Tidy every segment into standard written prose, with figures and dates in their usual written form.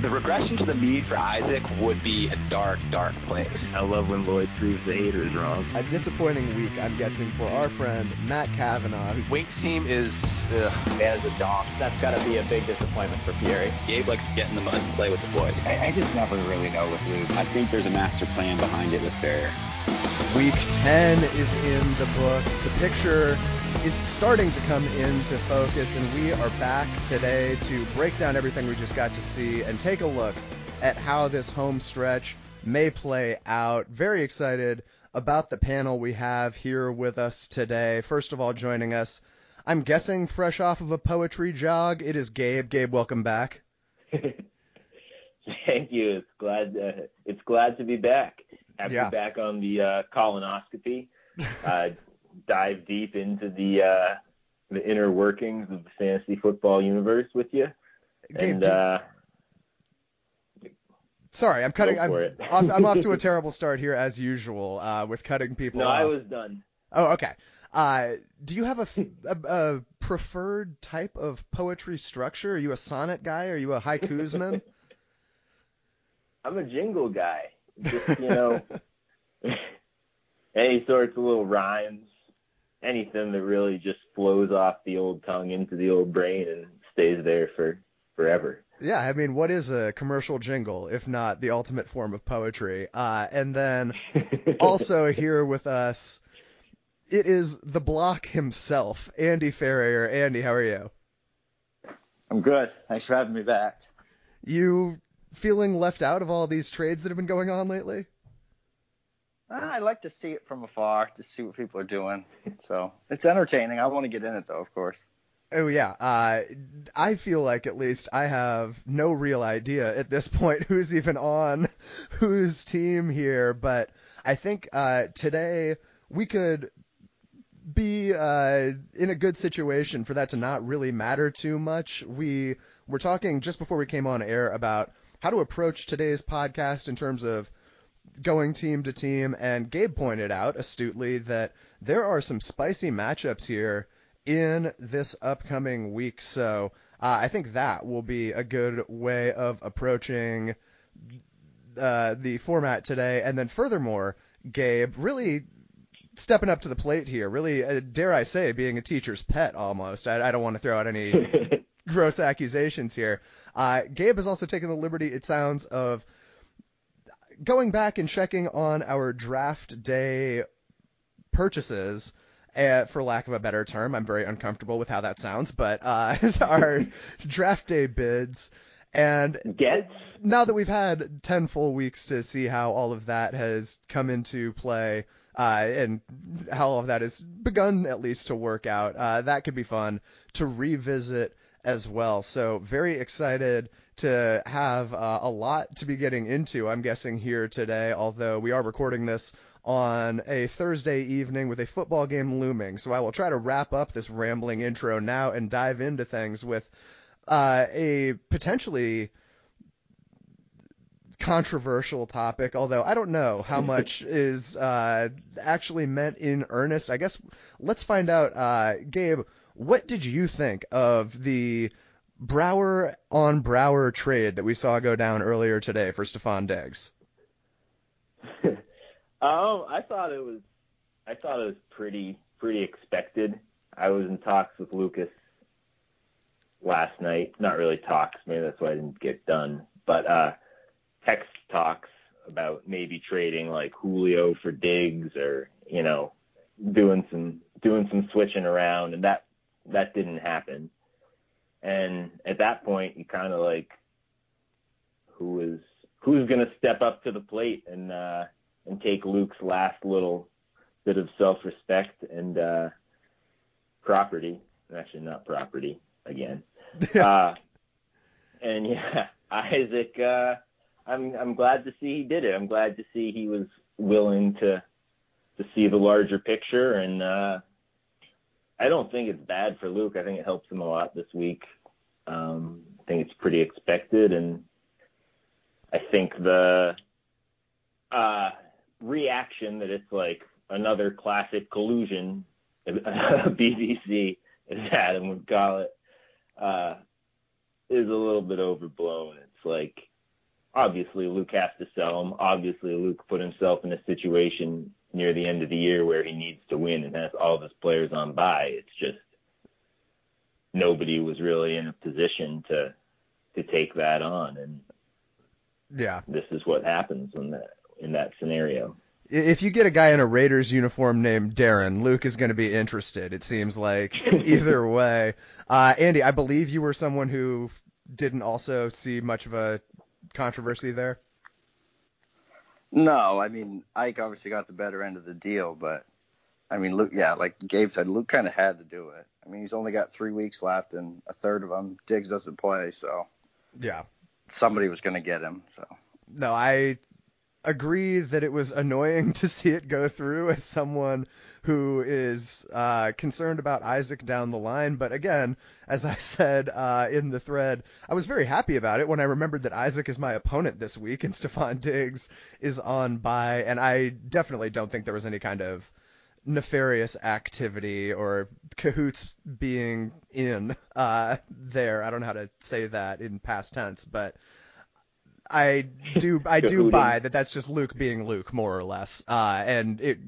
The regression to the mean for Isaac would be a dark, dark place. I love when Lloyd proves the haters wrong. A disappointing week, I'm guessing, for our friend Matt Kavanaugh. Wake's team is a dog. That's got to be a big disappointment for Pierre. Gabe likes to get in the mud and play with the boys. I just never really know with Luke. I think there's a master plan behind it with Bear. Week 10 is in the books. The picture is starting to come into focus, and we are back today to break down everything we just got to see and take a look at how this home stretch may play out. Very excited about the panel we have here with us today. First of all, joining us, I'm guessing fresh off of a poetry jog, it is Gabe. Gabe, welcome back. Thank you. It's glad to be back. After back on the colonoscopy, dive deep into the inner workings of the fantasy football universe with you. Gabe, and sorry, I'm cutting. I'm off to a terrible start here as usual with cutting people. No, off. I was done. Oh, okay. Do you have a preferred type of poetry structure? Are you a sonnet guy? Are you a haikusman? I'm a jingle guy. Just, you know, any sorts of little rhymes, anything that really just flows off the old tongue into the old brain and stays there for forever. Yeah, I mean, what is a commercial jingle if not the ultimate form of poetry? And then also here with us, it is the block himself, Andy Ferrier. Andy, how are you? I'm good. Thanks for having me back. You feeling left out of all these trades that have been going on lately? I like to see it from afar, to see what people are doing. So it's entertaining. I want to get in it, though, of course. Oh, yeah. I feel like at least I have no real idea at this point who's even on whose team here. But I think today we could be in a good situation for that to not really matter too much. We were talking just before we came on air about how to approach today's podcast in terms of going team to team. And Gabe pointed out astutely that there are some spicy matchups here in this upcoming week. So I think that will be a good way of approaching the format today. And then furthermore, Gabe, really stepping up to the plate here, really, dare I say, being a teacher's pet almost. I don't want to throw out any gross accusations here. Gabe has also taken the liberty, it sounds, of going back and checking on our draft day purchases, for lack of a better term. I'm very uncomfortable with how that sounds, but our draft day bids. And now that we've had 10 full weeks to see how all of that has come into play, and how all of that has begun at least to work out, that could be fun to revisit as well. So very excited to have a lot to be getting into, I'm guessing, here today, although we are recording this on a Thursday evening with a football game looming. So I will try to wrap up this rambling intro now and dive into things with a potentially controversial topic, although I don't know how much is actually meant in earnest. I guess let's find out. Gabe, what did you think of the Brower-on-Brower trade that we saw go down earlier today for Stefan Diggs? I thought it was pretty expected. I was in talks with Lucas last night. Not really talks, maybe that's why I didn't get done. But text talks about maybe trading like Julio for Diggs, or, you know, doing some switching around, and that didn't happen. And at that point, you kind of like, who's going to step up to the plate and take Luke's last little bit of self-respect and property, actually not property again. And yeah, Isaac, I'm glad to see he did it. I'm glad to see he was willing to see the larger picture, and I don't think it's bad for Luke. I think it helps him a lot this week. I think it's pretty expected, and I think the reaction that it's like another classic collusion, BBC, as Adam would call it, is a little bit overblown. It's like obviously Luke has to sell him. Obviously Luke put himself in a situation near the end of the year where he needs to win and has all of his players on bye. It's just nobody was really in a position to take that on. And yeah, this is what happens in that scenario. If you get a guy in a Raiders uniform named Darren, Luke is going to be interested, it seems like, either way. Andy, I believe you were someone who didn't also see much of a controversy there. No, I mean, Ike obviously got the better end of the deal, but, I mean, Luke, yeah, like Gabe said, Luke kind of had to do it. I mean, he's only got 3 weeks left, and a third of them, Diggs doesn't play, so. Yeah. Somebody was going to get him, so. No, I agree that it was annoying to see it go through as someone who is concerned about Isaac down the line. But again, as I said in the thread, I was very happy about it when I remembered that Isaac is my opponent this week and Stefan Diggs is on bye. And I definitely don't think there was any kind of nefarious activity or cahoots being in there. I don't know how to say that in past tense, but I do buy that that's just Luke being Luke, more or less. And it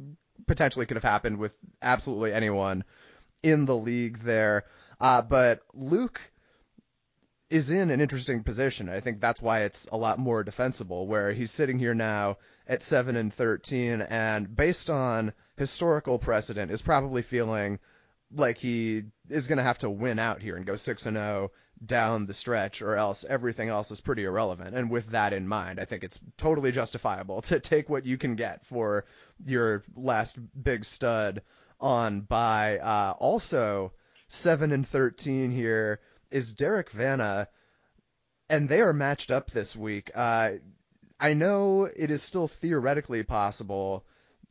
potentially could have happened with absolutely anyone in the league there. But Luke is in an interesting position. I think that's why it's a lot more defensible, where he's sitting here now at 7-13, and based on historical precedent is probably feeling like he is going to have to win out here and go 6-0 down the stretch, or else everything else is pretty irrelevant. And with that in mind, I think it's totally justifiable to take what you can get for your last big stud on bye. Also, 7-13 here is Derek Vanna, and they are matched up this week. I know it is still theoretically possible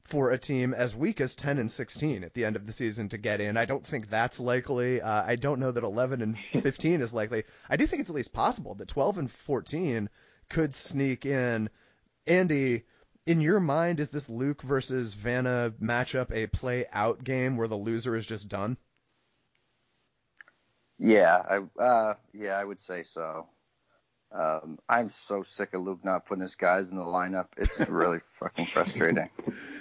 for a team as weak as 10-16 at the end of the season to get in. I don't think that's likely. I don't know that 11-15 is likely. I do think it's at least possible that 12-14 could sneak in. Andy, in your mind, is this Luke versus Vanna matchup a play out game where the loser is just done? Yeah, I would say so. I'm so sick of Luke not putting his guys in the lineup. It's really fucking frustrating.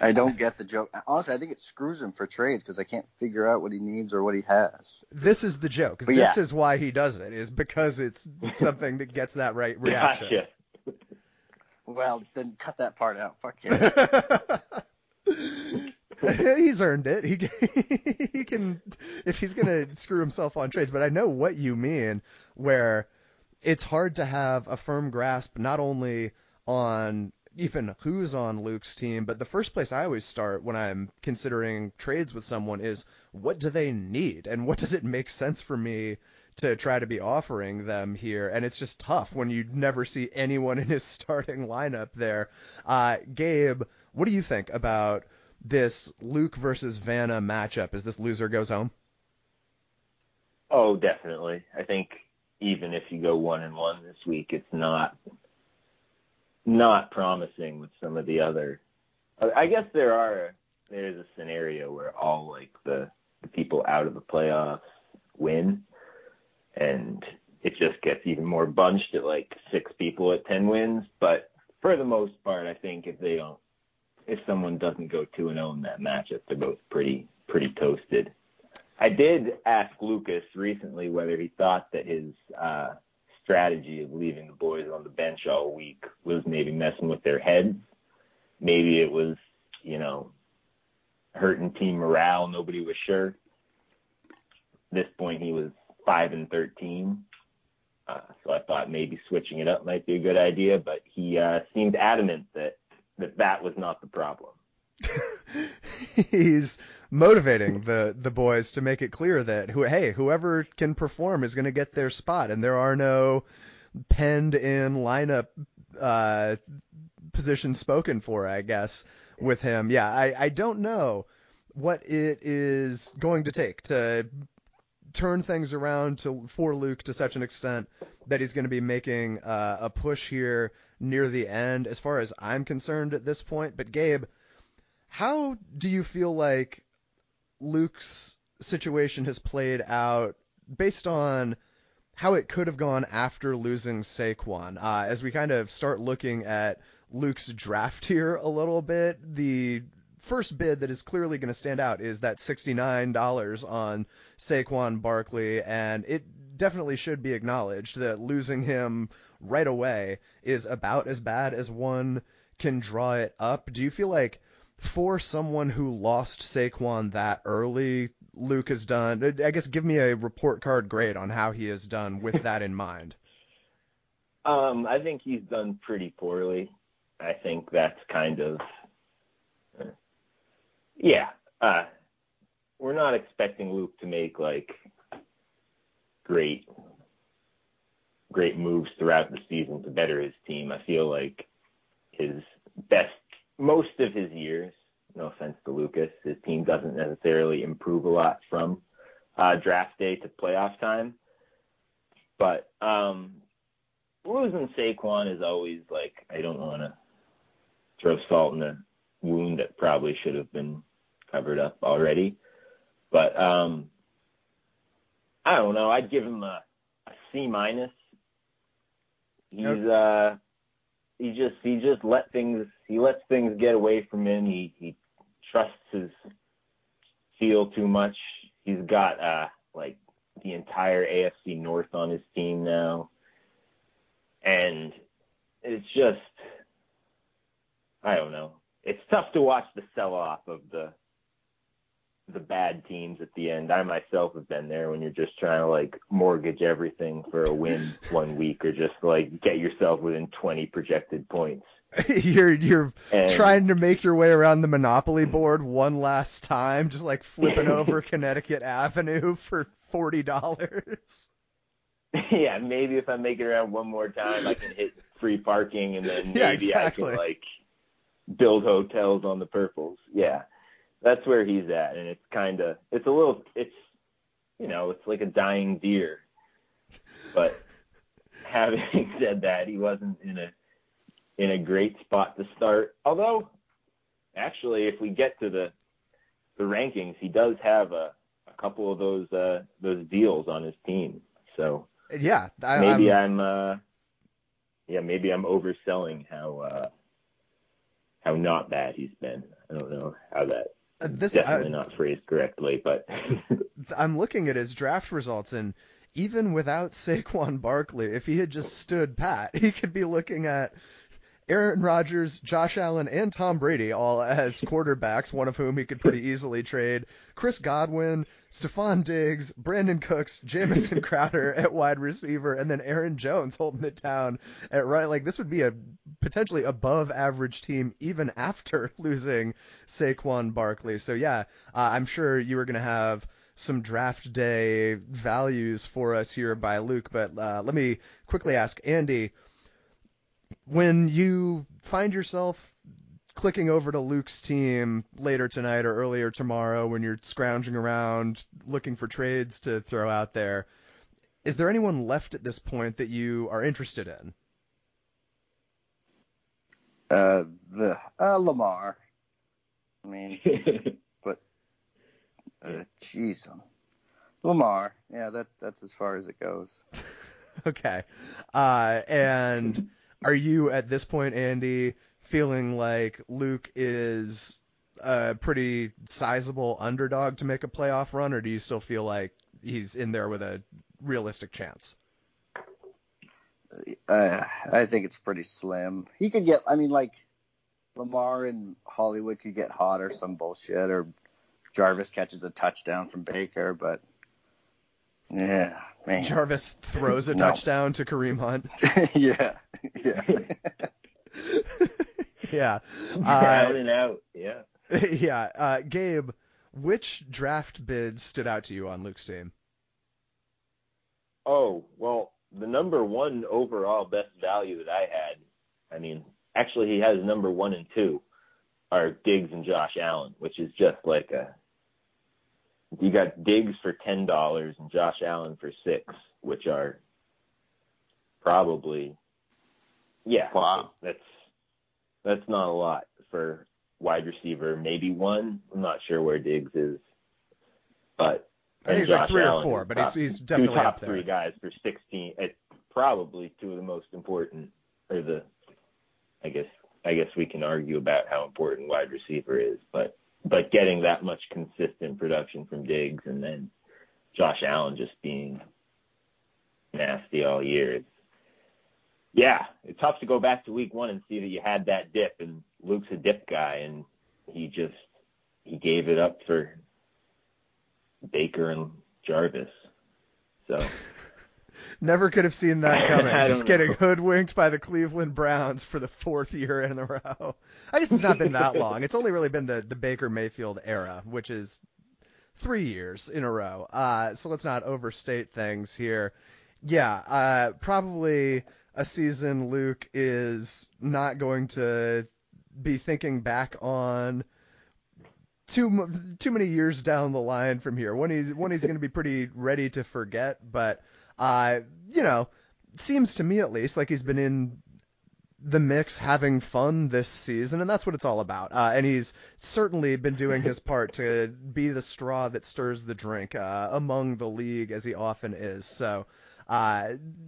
I don't get the joke. Honestly, I think it screws him for trades because I can't figure out what he needs or what he has. This is the joke. But this is why he does it, is because it's something that gets that right reaction. Gotcha. Well, then cut that part out. Fuck you. He's earned it. He can, if he's going to screw himself on trades. But I know what you mean, where it's hard to have a firm grasp not only on even who's on Luke's team, but the first place I always start when I'm considering trades with someone is what do they need and what does it make sense for me to try to be offering them here? And it's just tough when you never see anyone in his starting lineup there. Gabe, what do you think about this Luke versus Vanna matchup? Is this loser goes home? Oh, definitely. I think even if you go 1-1 this week, it's not promising with some of the other. I guess there's a scenario where all like the people out of the playoffs win, and it just gets even more bunched at like 6 people at 10 wins. But for the most part, I think if someone doesn't go 2-0 in that matchup, they're both pretty toasted. I did ask Lucas recently whether he thought that his strategy of leaving the boys on the bench all week was maybe messing with their heads. Maybe it was, hurting team morale. Nobody was sure. At this point, he was 5-13. So I thought maybe switching it up might be a good idea, but he seemed adamant that was not the problem. He's motivating the boys to make it clear that whoever can perform is going to get their spot, and there are no penned in lineup positions spoken for, I guess, with him. Yeah, I don't know what it is going to take to turn things around for Luke to such an extent that he's going to be making a push here near the end, as far as I'm concerned at this point. But Gabe, how do you feel like Luke's situation has played out based on how it could have gone after losing Saquon. As we kind of start looking at Luke's draft here a little bit, the first bid that is clearly going to stand out is that $69 on Saquon Barkley, and it definitely should be acknowledged that losing him right away is about as bad as one can draw it up. Do you feel like for someone who lost Saquon that early, Luke has done, I guess, give me a report card grade on how he has done with that in mind. I think he's done pretty poorly. I think that's kind of, we're not expecting Luke to make like great moves throughout the season to better his team. I feel like his best, most of his years, no offense to Lucas, his team doesn't necessarily improve a lot from draft day to playoff time. But losing Saquon is always like, I don't want to throw salt in a wound that probably should have been covered up already. But I don't know. I'd give him a C-. He's he just lets things get away from him. He trusts his field too much. He's got like the entire AFC North on his team now, and it's just, I don't know. It's tough to watch the sell-off of the bad teams at the end. I myself have been there when you're just trying to like mortgage everything for a win 1 week, or just like get yourself within 20 projected points. You're trying to make your way around the Monopoly board one last time, just like flipping over Connecticut Avenue for $40. Yeah, maybe if I make it around one more time, I can hit free parking, and then maybe I can like build hotels on the purples. Yeah. That's where he's at, and it's kind of, it's like a dying deer. But having said that, he wasn't in a great spot to start. Although, actually, if we get to the rankings, he does have a couple of those deals on his team. So yeah, maybe I'm overselling how not bad he's been. I don't know how that. Definitely not phrased correctly, but I'm looking at his draft results, and even without Saquon Barkley, if he had just stood pat, he could be looking at Aaron Rodgers, Josh Allen, and Tom Brady all as quarterbacks, one of whom he could pretty easily trade, Chris Godwin, Stefan Diggs, Brandon Cooks, Jamison Crowder at wide receiver, and then Aaron Jones holding it down at right. Like, this would be a potentially above average team even after losing Saquon Barkley. So yeah, I'm sure you were going to have some draft day values for us here by Luke, but let me quickly ask Andy, when you find yourself clicking over to Luke's team later tonight or earlier tomorrow, when you're scrounging around looking for trades to throw out there, is there anyone left at this point that you are interested in? Lamar. I mean, but jeez, Lamar. Yeah, that's as far as it goes. Okay, and. Are you, at this point, Andy, feeling like Luke is a pretty sizable underdog to make a playoff run, or do you still feel like he's in there with a realistic chance? I think it's pretty slim. He could get, I mean, like, Lamar and Hollywood could get hot or some bullshit, or Jarvis catches a touchdown from Baker, but... Yeah, man. Jarvis throws a touchdown to Kareem Hunt. Yeah. Yeah. Down and out. Yeah. Yeah. Gabe, which draft bid stood out to you on Luke's team? Oh, well, the number one overall best value that I had, I mean, actually he has number 1 and 2 are Diggs and Josh Allen, which is just like a, you got Diggs for $10 and Josh Allen for $6, which are probably, wow. That's not a lot for wide receiver. Maybe one. I'm not sure where Diggs is, but I think he's like three Allen or four, but he's definitely top up there. Three guys for 16. It's probably two of the most important, or the, I guess we can argue about how important wide receiver is, but getting that much consistent production from Diggs and then Josh Allen just being nasty all year. It's tough to go back to week one and see that you had that dip, and Luke's a dip guy, and he gave it up for Baker and Jarvis. So never could have seen that coming. Just getting hoodwinked by the Cleveland Browns for the fourth year in a row. I guess it's not been that long. It's only really been the Baker Mayfield era, which is 3 years in a row. So let's not overstate things here. Probably a season Luke is not going to be thinking back on too many years down the line from here. One he's going to be pretty ready to forget, but it seems to me at least like he's been in the mix having fun this season, and that's what it's all about. And he's certainly been doing his part to be the straw that stirs the drink among the league, as he often is. So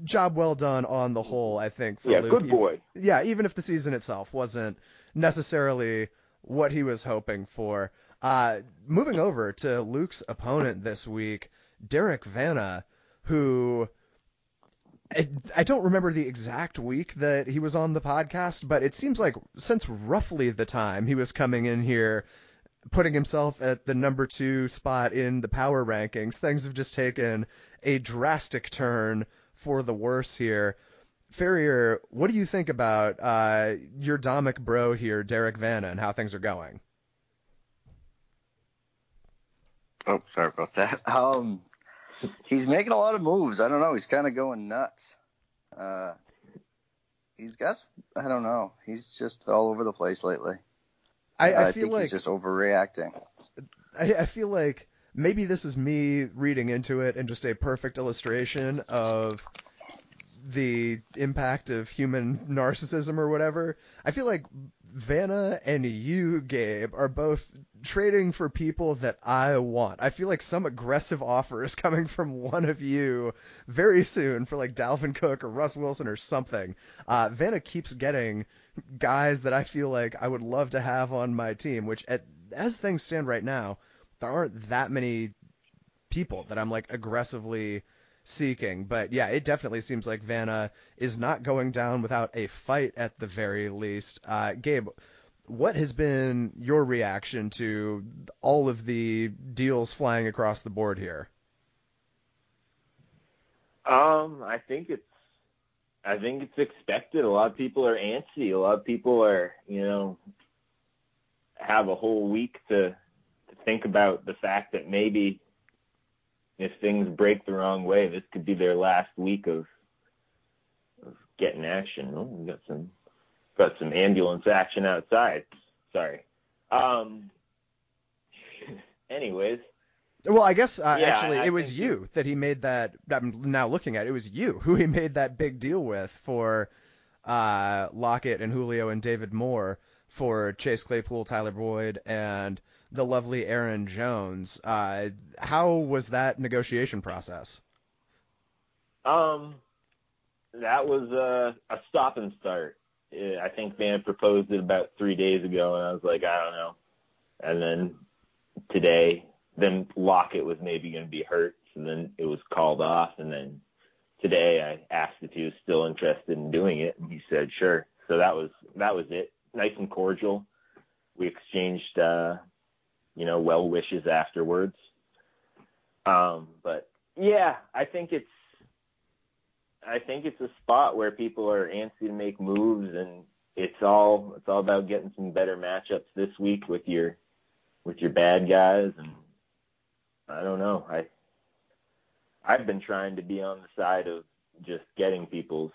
job well done on the whole, I think, for Luke. Good boy. Even if the season itself wasn't necessarily what he was hoping for. Moving over to Luke's opponent this week, Derek Vanna, who I don't remember the exact week that he was on the podcast, but it seems like since roughly the time he was coming in here, putting himself at the number 2 spot in the power rankings, things have just taken a drastic turn for the worse here. Ferrier, what do you think about your Domic bro here, Derek Vanna, and how things are going? Oh, sorry about that. He's making a lot of moves. I don't know. He's kind of going nuts. I don't know. He's just all over the place lately. I feel like he's just overreacting. I feel like maybe this is me reading into it and just a perfect illustration of the impact of human narcissism or whatever. I feel like Vanna and you, Gabe, are both trading for people that I want. I feel like some aggressive offer is coming from one of you very soon for like Dalvin Cook or Russ Wilson or something. Vanna keeps getting guys that I feel like I would love to have on my team, which as things stand right now, there aren't that many people that I'm like aggressively seeking, but it definitely seems like Vanna is not going down without a fight at the very least. Gabe, what has been your reaction to all of the deals flying across the board here? I think it's expected. A lot of people are antsy. A lot of people are, have a whole week to think about the fact that maybe if things break the wrong way, this could be their last week of getting action. Oh, we got some ambulance action outside. Sorry. Anyways. Well, I guess it was you that he made that. I'm now looking at it. It was you who he made that big deal with for Lockett and Julio and David Moore for Chase Claypool, Tyler Boyd, and the lovely Aaron Jones. How was that negotiation process? That was a stop and start. I think Vanna proposed it about 3 days ago, and I was like, I don't know. And then today, then Lockett was maybe going to be hurt, and then it was called off. And then today I asked if he was still interested in doing it, and he said, sure. So that was it. Nice and cordial. We exchanged, well wishes afterwards. But yeah, I think it's a spot where people are antsy to make moves, and it's all about getting some better matchups this week with your bad guys. And I don't know. I've been trying to be on the side of just getting people's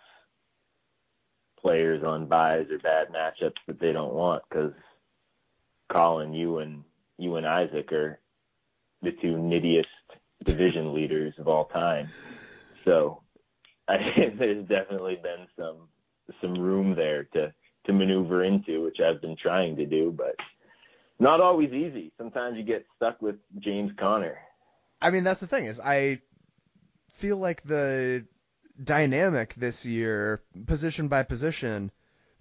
players on buys or bad matchups that they don't want, because Colin, you and Isaac are the two nittiest division leaders of all time. So I think there's definitely been some room there to maneuver into, which I've been trying to do, but not always easy. Sometimes you get stuck with James Conner I mean, that's the thing is I feel like the dynamic this year, position by position,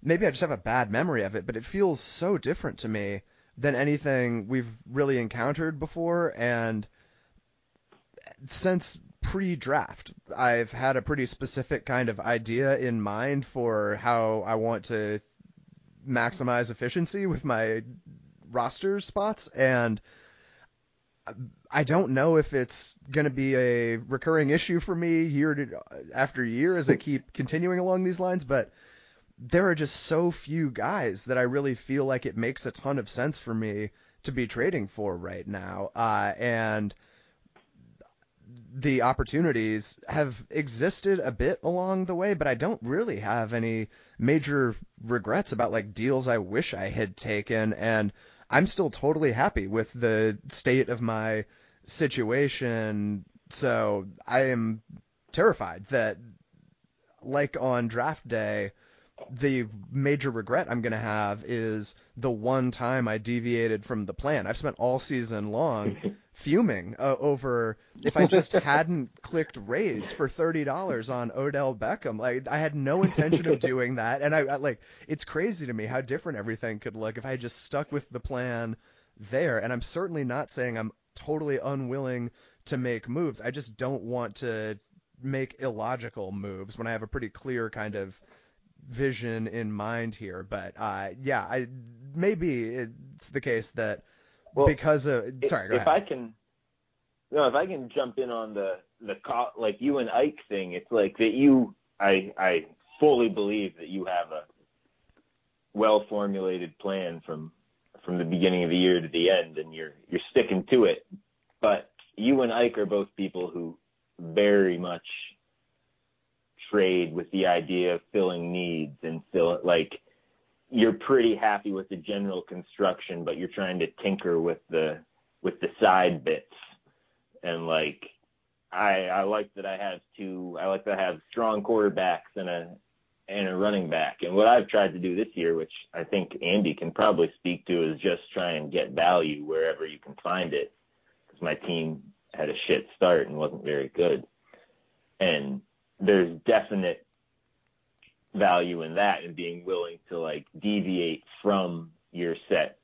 maybe I just have a bad memory of it, but it feels so different to me than anything we've really encountered before. And since pre-draft, I've had a pretty specific kind of idea in mind for how I want to maximize efficiency with my roster spots. And I don't know if it's going to be a recurring issue for me year after year as I keep continuing along these lines, but there are just so few guys that I really feel like it makes a ton of sense for me to be trading for right now. And the opportunities have existed a bit along the way, but I don't really have any major regrets about like deals I wish I had taken. And I'm still totally happy with the state of my situation. So I am terrified that like on draft day, the major regret I'm going to have is the one time I deviated from the plan. I've spent all season long fuming over if I just hadn't clicked raise for $30 on Odell Beckham. Like I had no intention of doing that. And I like, it's crazy to me how different everything could look if I just stuck with the plan there. And I'm certainly not saying I'm totally unwilling to make moves. I just don't want to make illogical moves when I have a pretty clear kind of vision in mind here. But maybe it's the case that if I can jump in on the like you and Ike thing, it's like that I fully believe that you have a well formulated plan from the beginning of the year to the end, and you're sticking to it. But you and Ike are both people who very much trade with the idea of filling needs and fill like you're pretty happy with the general construction, but you're trying to tinker with the side bits. And like, I like that I have strong quarterbacks and a running back. And what I've tried to do this year, which I think Andy can probably speak to, is just try and get value wherever you can find it. Cause my team had a shit start and wasn't very good. And there's definite value in that and being willing to like deviate from your set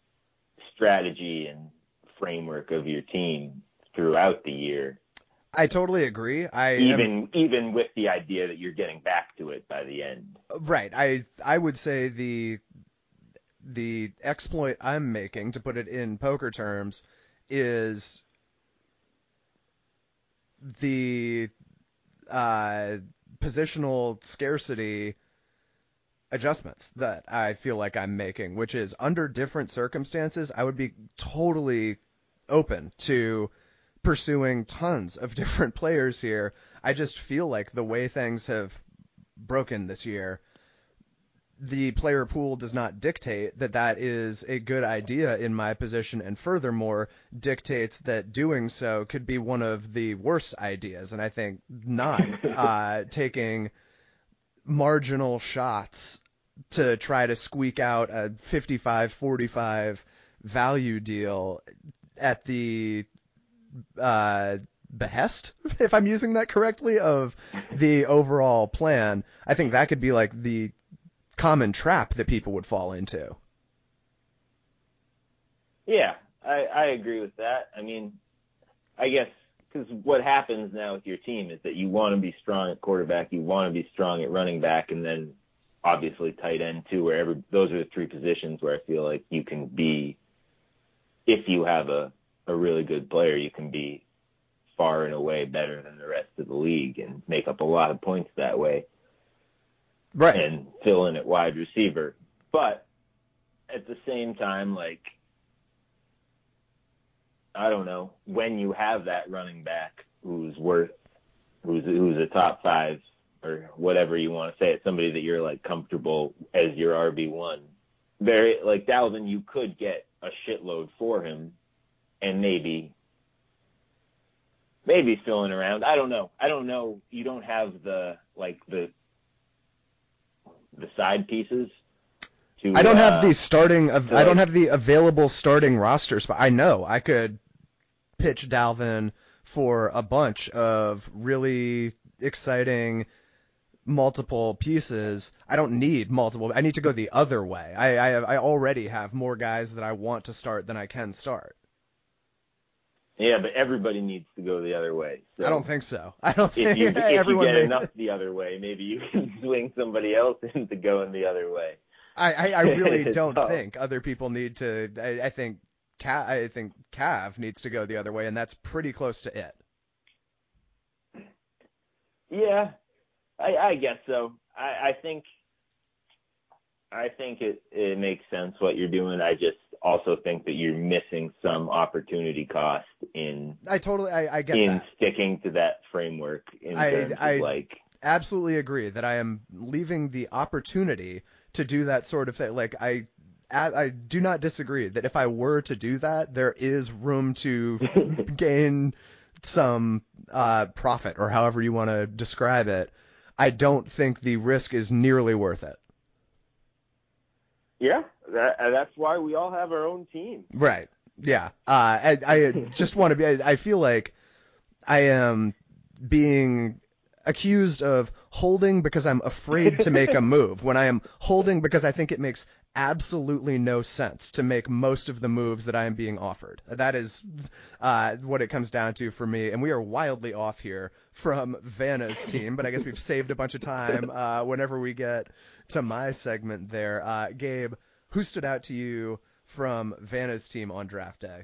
strategy and framework of your team throughout the year. I totally agree. Even with the idea that you're getting back to it by the end. Right. I would say the exploit I'm making, to put it in poker terms, is the positional scarcity adjustments that I feel like I'm making, which is under different circumstances, I would be totally open to pursuing tons of different players here. I just feel like the way things have broken this year, the player pool does not dictate that is a good idea in my position, and furthermore dictates that doing so could be one of the worst ideas. And I think not taking marginal shots to try to squeak out a 55-45 value deal at the behest, if I'm using that correctly, of the overall plan. I think that could be like the common trap that people would fall into. Yeah, I agree with that. I mean, I guess because what happens now with your team is that you want to be strong at quarterback, you want to be strong at running back, and then obviously tight end too, those are the three positions where I feel like you can be, if you have a really good player, you can be far and away better than the rest of the league and make up a lot of points that way. Right. And fill in at wide receiver. But at the same time, like, I don't know, when you have that running back who's a top five or whatever you want to say, it's somebody that you're like comfortable as your RB1. Very like Dalvin, you could get a shitload for him and maybe filling around. I don't know. You don't have the side pieces. I don't have the available starting roster spot. I know I could pitch Dalvin for a bunch of really exciting multiple pieces. I don't need multiple. I need to go the other way. I already have more guys that I want to start than I can start. Yeah, but everybody needs to go the other way. So I don't think so. I don't think everyone you get enough the other way, maybe you can swing somebody else into going the other way. I really don't think other people need to. I think Cav needs to go the other way, and that's pretty close to it. Yeah, I guess so. I think it makes sense what you're doing. I just also think that you're missing some opportunity cost in. I get in that. Sticking to that framework. I absolutely agree that I am leaving the opportunity to do that sort of thing. Like I do not disagree that if I were to do that, there is room to gain some profit or however you want to describe it. I don't think the risk is nearly worth it. Yeah, that's why we all have our own team. Right. Yeah. I just want to be. I feel like I am being accused of holding because I'm afraid to make a move, when I am holding because I think it makes absolutely no sense to make most of the moves that I am being offered. That is what it comes down to for me, and we are wildly off here from Vanna's team, but I guess we've saved a bunch of time whenever we get to my segment there. Gabe, who stood out to you from Vanna's team on draft day?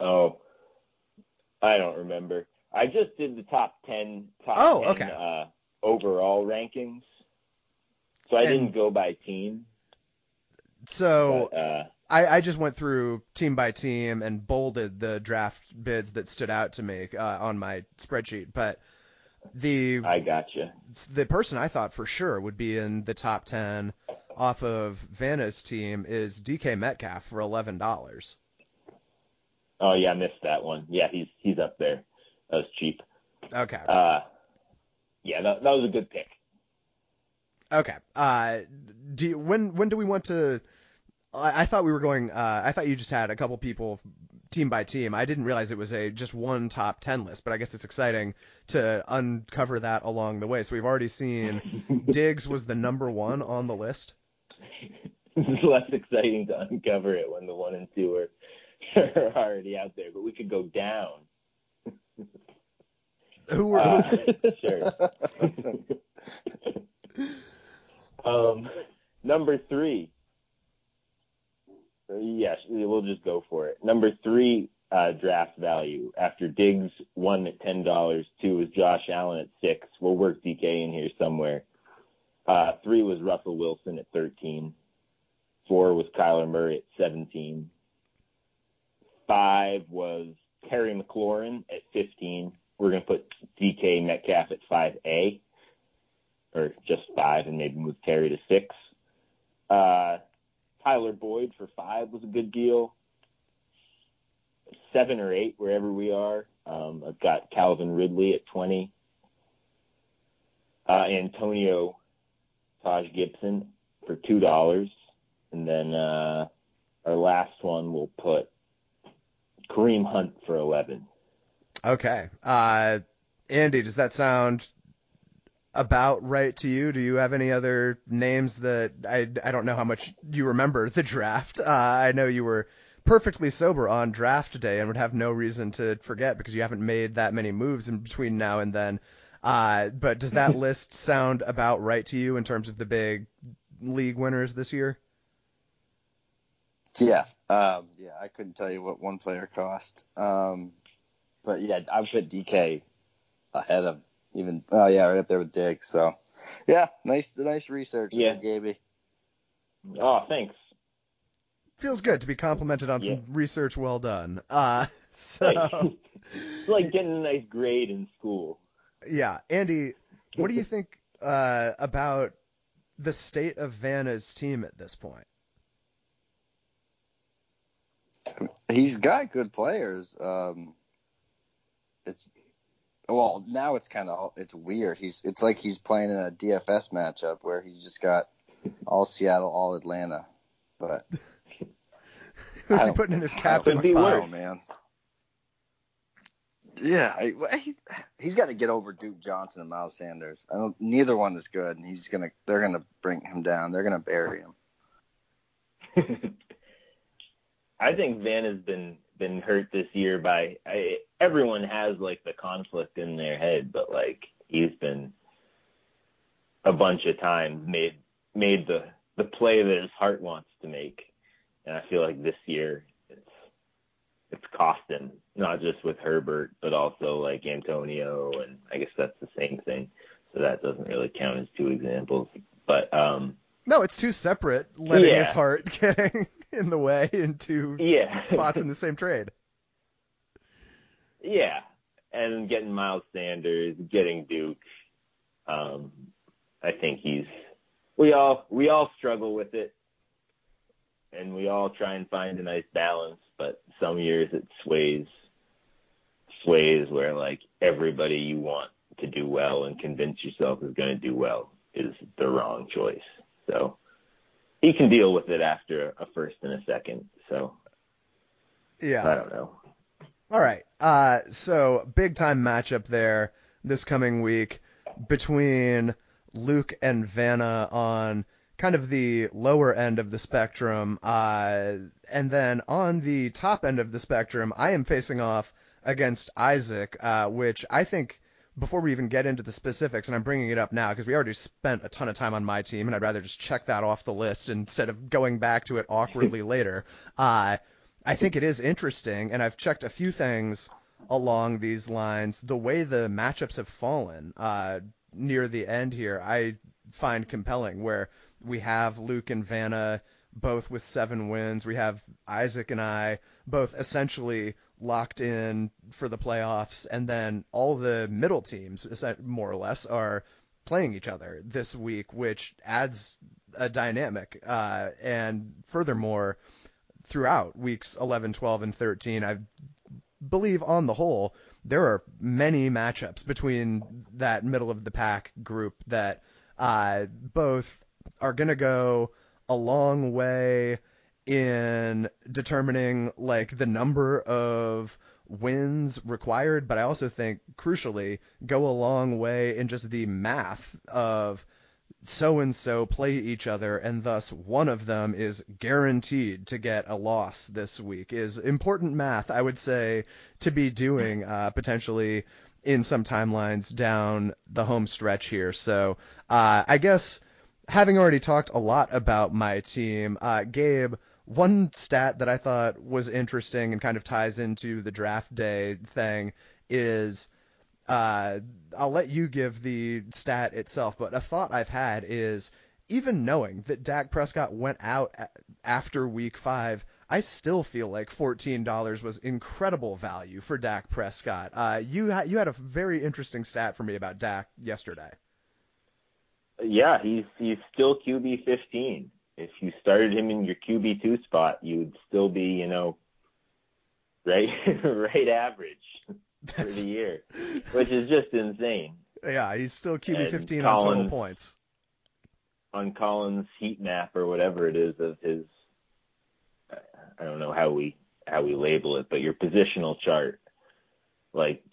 Oh, I don't remember. I just did the top 10 overall rankings. So I didn't go by team. So I just went through team by team and bolded the draft bids that stood out to me on my spreadsheet. But I gotcha. The person I thought for sure would be in the top 10 off of Vanna's team is DK Metcalf for $11. Oh, yeah, I missed that one. Yeah, he's up there. That was cheap. Okay. Yeah, that was a good pick. Okay. When do we want to? I thought we were going. I thought you just had a couple people team by team. I didn't realize it was just one top 10 list, but I guess it's exciting to uncover that along the way. So we've already seen Diggs was the number one on the list. It's less exciting to uncover it when the 1 and 2 are already out there, but we could go down. Who are sure. Number 3. Yes, we'll just go for it. Number 3 draft value. After Diggs won at $10, 2 was Josh Allen at $6. We'll work DK in here somewhere. 3 was Russell Wilson at $13. 4 was Kyler Murray at $17. 5 was Terry McLaurin at 15. We're going to put DK Metcalf at 5A, or just 5, and maybe move Terry to 6. Tyler Boyd for 5 was a good deal. 7 or 8, wherever we are. I've got Calvin Ridley at 20. Antonio Taj Gibson for $2. And then our last one we'll put Kareem Hunt for 11. Okay. Andy, does that sound about right to you? Do you have any other names that I don't know how much you remember the draft? I know you were perfectly sober on draft day and would have no reason to forget because you haven't made that many moves in between now and then. But does that list sound about right to you in terms of the big league winners this year? Yeah. Yeah, I couldn't tell you what one player cost. But yeah, I would put DK ahead of right up there with Diggs. So yeah, nice research, Gaby. Oh, thanks. Feels good to be complimented on some research well done. So it's like getting a nice grade in school. Yeah, Andy, what do you think about the state of Vanna's team at this point? He's got good players. Now it's kind of weird. It's like he's playing in a DFS matchup where he's just got all Seattle, all Atlanta. But who's he putting in his captain spot, man? Yeah, he's got to get over Duke Johnson and Miles Sanders. Neither one is good, and they're gonna bring him down. They're gonna bury him. I think Van has been hurt this year by everyone has like the conflict in their head, but like he's been a bunch of times made the play that his heart wants to make, and I feel like this year it's cost him, not just with Herbert, but also like Antonio, and I guess that's the same thing. So that doesn't really count as two examples. But no, it's two separate, letting his heart getting in the way in two spots in the same trade. Yeah, and getting Miles Sanders, getting Duke. I think we all struggle with it, and we all try and find a nice balance. But some years it sways where like everybody you want to do well and convince yourself is going to do well is the wrong choice. So he can deal with it after a first and a second. So yeah, I don't know. All right. So big time matchup there this coming week between Luke and Vanna on kind of the lower end of the spectrum. And then on the top end of the spectrum, I am facing off against Isaac, which I think before we even get into the specifics, and I'm bringing it up now because we already spent a ton of time on my team, and I'd rather just check that off the list instead of going back to it awkwardly later. I think it is interesting, and I've checked a few things along these lines. The way the matchups have fallen near the end here, I find compelling, where we have Luke and Vanna both with 7 wins. We have Isaac and I both essentially locked in for the playoffs. And then all the middle teams, more or less, are playing each other this week, which adds a dynamic. And furthermore, throughout weeks 11, 12, and 13, I believe on the whole, there are many matchups between that middle of the pack group that both are going to go a long way in determining like the number of wins required, but I also think crucially go a long way in just the math of so-and-so play each other, and thus one of them is guaranteed to get a loss this week, is important math, I would say, to be doing potentially in some timelines down the home stretch here. So I guess, having already talked a lot about my team, Gabe, one stat that I thought was interesting and kind of ties into the draft day thing is, I'll let you give the stat itself, but a thought I've had is, even knowing that Dak Prescott went out after week 5, I still feel like $14 was incredible value for Dak Prescott. You had a very interesting stat for me about Dak yesterday. Yeah, he's still QB 15. If you started him in your QB 2 spot, you would still be, right, right average for the year, which is just insane. Yeah, he's still QB 15 on total points. On Collins' heat map or whatever it is of his, I don't know how we label it, but your positional chart, like,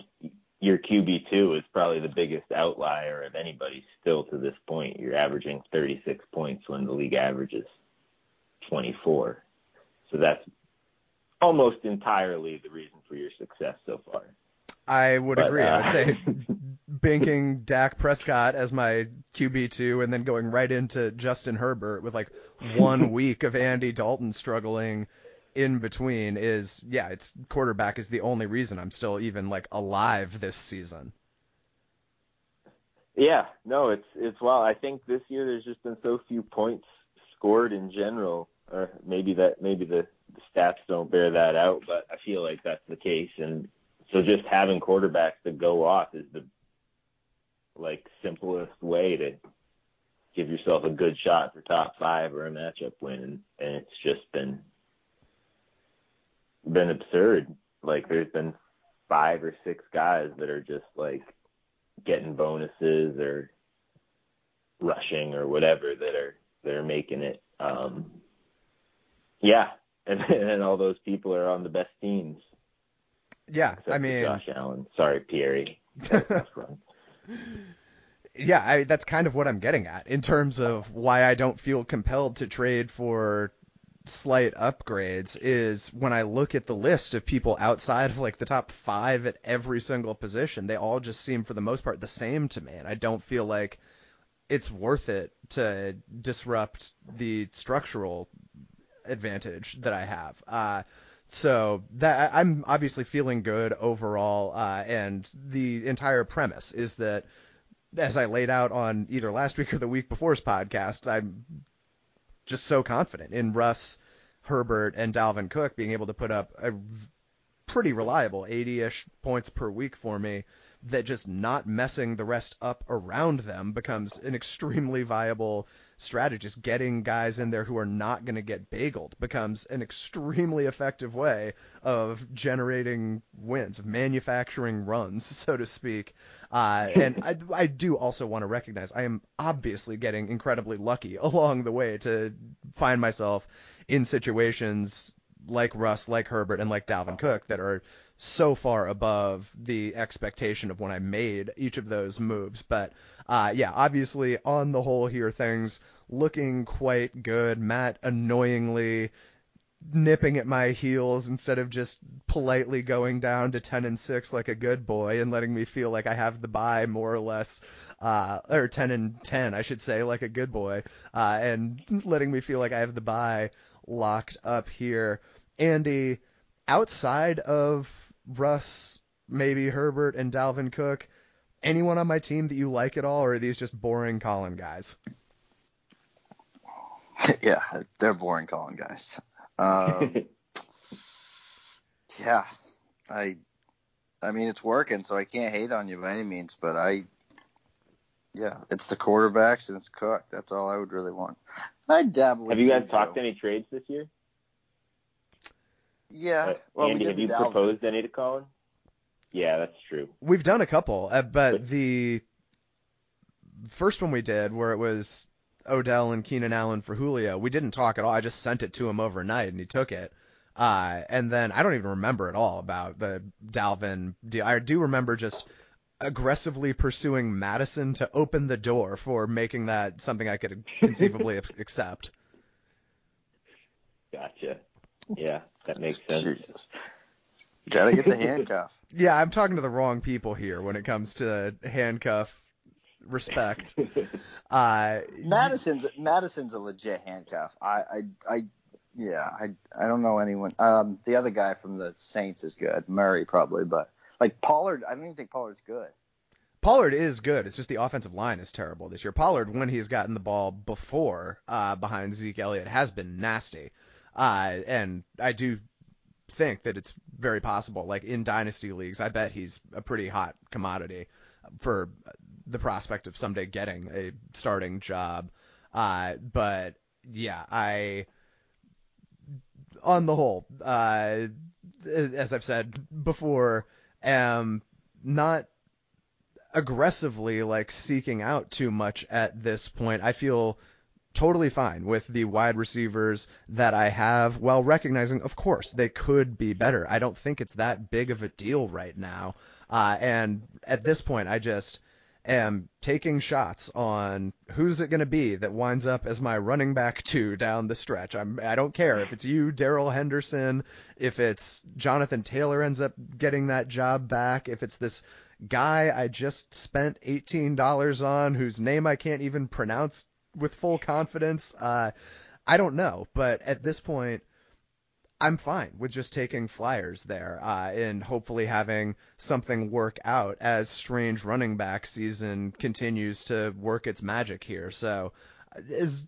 your QB2 is probably the biggest outlier of anybody still to this point. You're averaging 36 points when the league averages 24. So that's almost entirely the reason for your success so far. I would agree. I would say banking Dak Prescott as my QB2 and then going right into Justin Herbert with like one week of Andy Dalton struggling in between is, it's quarterback is the only reason I'm still even like alive this season. Yeah, no, it's wild. I think this year there's just been so few points scored in general, or maybe the stats don't bear that out, but I feel like that's the case. And so just having quarterbacks that go off is the like simplest way to give yourself a good shot for top 5 or a matchup win. And it's just been absurd. Like there's been 5 or 6 guys that are just like getting bonuses or rushing or whatever that are making it. And all those people are on the best teams. Yeah, except I mean, Josh Allen. Sorry, Pierre. Yeah, that's kind of what I'm getting at in terms of why I don't feel compelled to trade for slight upgrades is when I look at the list of people outside of like the top five at every single position, they all just seem for the most part the same to me. And I don't feel like it's worth it to disrupt the structural advantage that I have. So that I'm obviously feeling good overall. And the entire premise is that, as I laid out on either last week or the week before's podcast, I'm just so confident in Russ, Herbert, and Dalvin Cook being able to put up a pretty reliable 80-ish points per week for me that just not messing the rest up around them becomes an extremely viable strategy. Just getting guys in there who are not going to get bageled becomes an extremely effective way of generating wins, of manufacturing runs, so to speak. And I do also want to recognize I am obviously getting incredibly lucky along the way to find myself in situations like Russ, like Herbert, and like Dalvin Cook that are so far above the expectation of when I made each of those moves. But yeah, obviously on the whole here, things looking quite good. Matt annoyingly nipping at my heels instead of just politely going down to 10-6 like a good boy and letting me feel like I have the bye more or less, or 10-10, I should say, like a good boy, and letting me feel like I have the bye locked up here. Andy, outside of Russ, maybe Herbert, and Dalvin Cook, anyone on my team that you like at all, or are these just boring Colin guys? Yeah, they're boring Colin guys. Yeah, I mean, it's working, so I can't hate on you by any means, but it's the quarterbacks and it's Cook. That's all I would really want. I'd dabble. Have you guys talked any trades this year? Yeah. Well, Andy, have you proposed any to Colin? Yeah, that's true. We've done a couple, but the first one we did where it was Odell and Keenan Allen for Julio, we didn't talk at all. I just sent it to him overnight, and he took it. And then I don't even remember at all about the Dalvin deal. I do remember just aggressively pursuing Madison to open the door for making that something I could conceivably accept. Gotcha. Yeah, that makes sense. Jesus. Gotta get the handcuff. Yeah, I'm talking to the wrong people here when it comes to handcuff respect. Madison's a legit handcuff. I don't know anyone. The other guy from the Saints is good. Murray probably, but like Pollard, I don't even think Pollard's good. Pollard is good. It's just the offensive line is terrible this year. Pollard, when he's gotten the ball before behind Zeke Elliott, has been nasty. And I do think that it's very possible, like in dynasty leagues, I bet he's a pretty hot commodity for the prospect of someday getting a starting job. But yeah, on the whole, as I've said before, am not aggressively like seeking out too much at this point. I feel totally fine with the wide receivers that I have, while recognizing, of course, they could be better. I don't think it's that big of a deal right now. And at this point, I just am taking shots on who's it going to be that winds up as my running back two down the stretch. I don't care if it's you, Darrell Henderson, if it's Jonathan Taylor ends up getting that job back, if it's this guy I just spent $18 on whose name I can't even pronounce with full confidence. I don't know, but at this point, I'm fine with just taking flyers there and hopefully having something work out as strange running back season continues to work its magic here. So as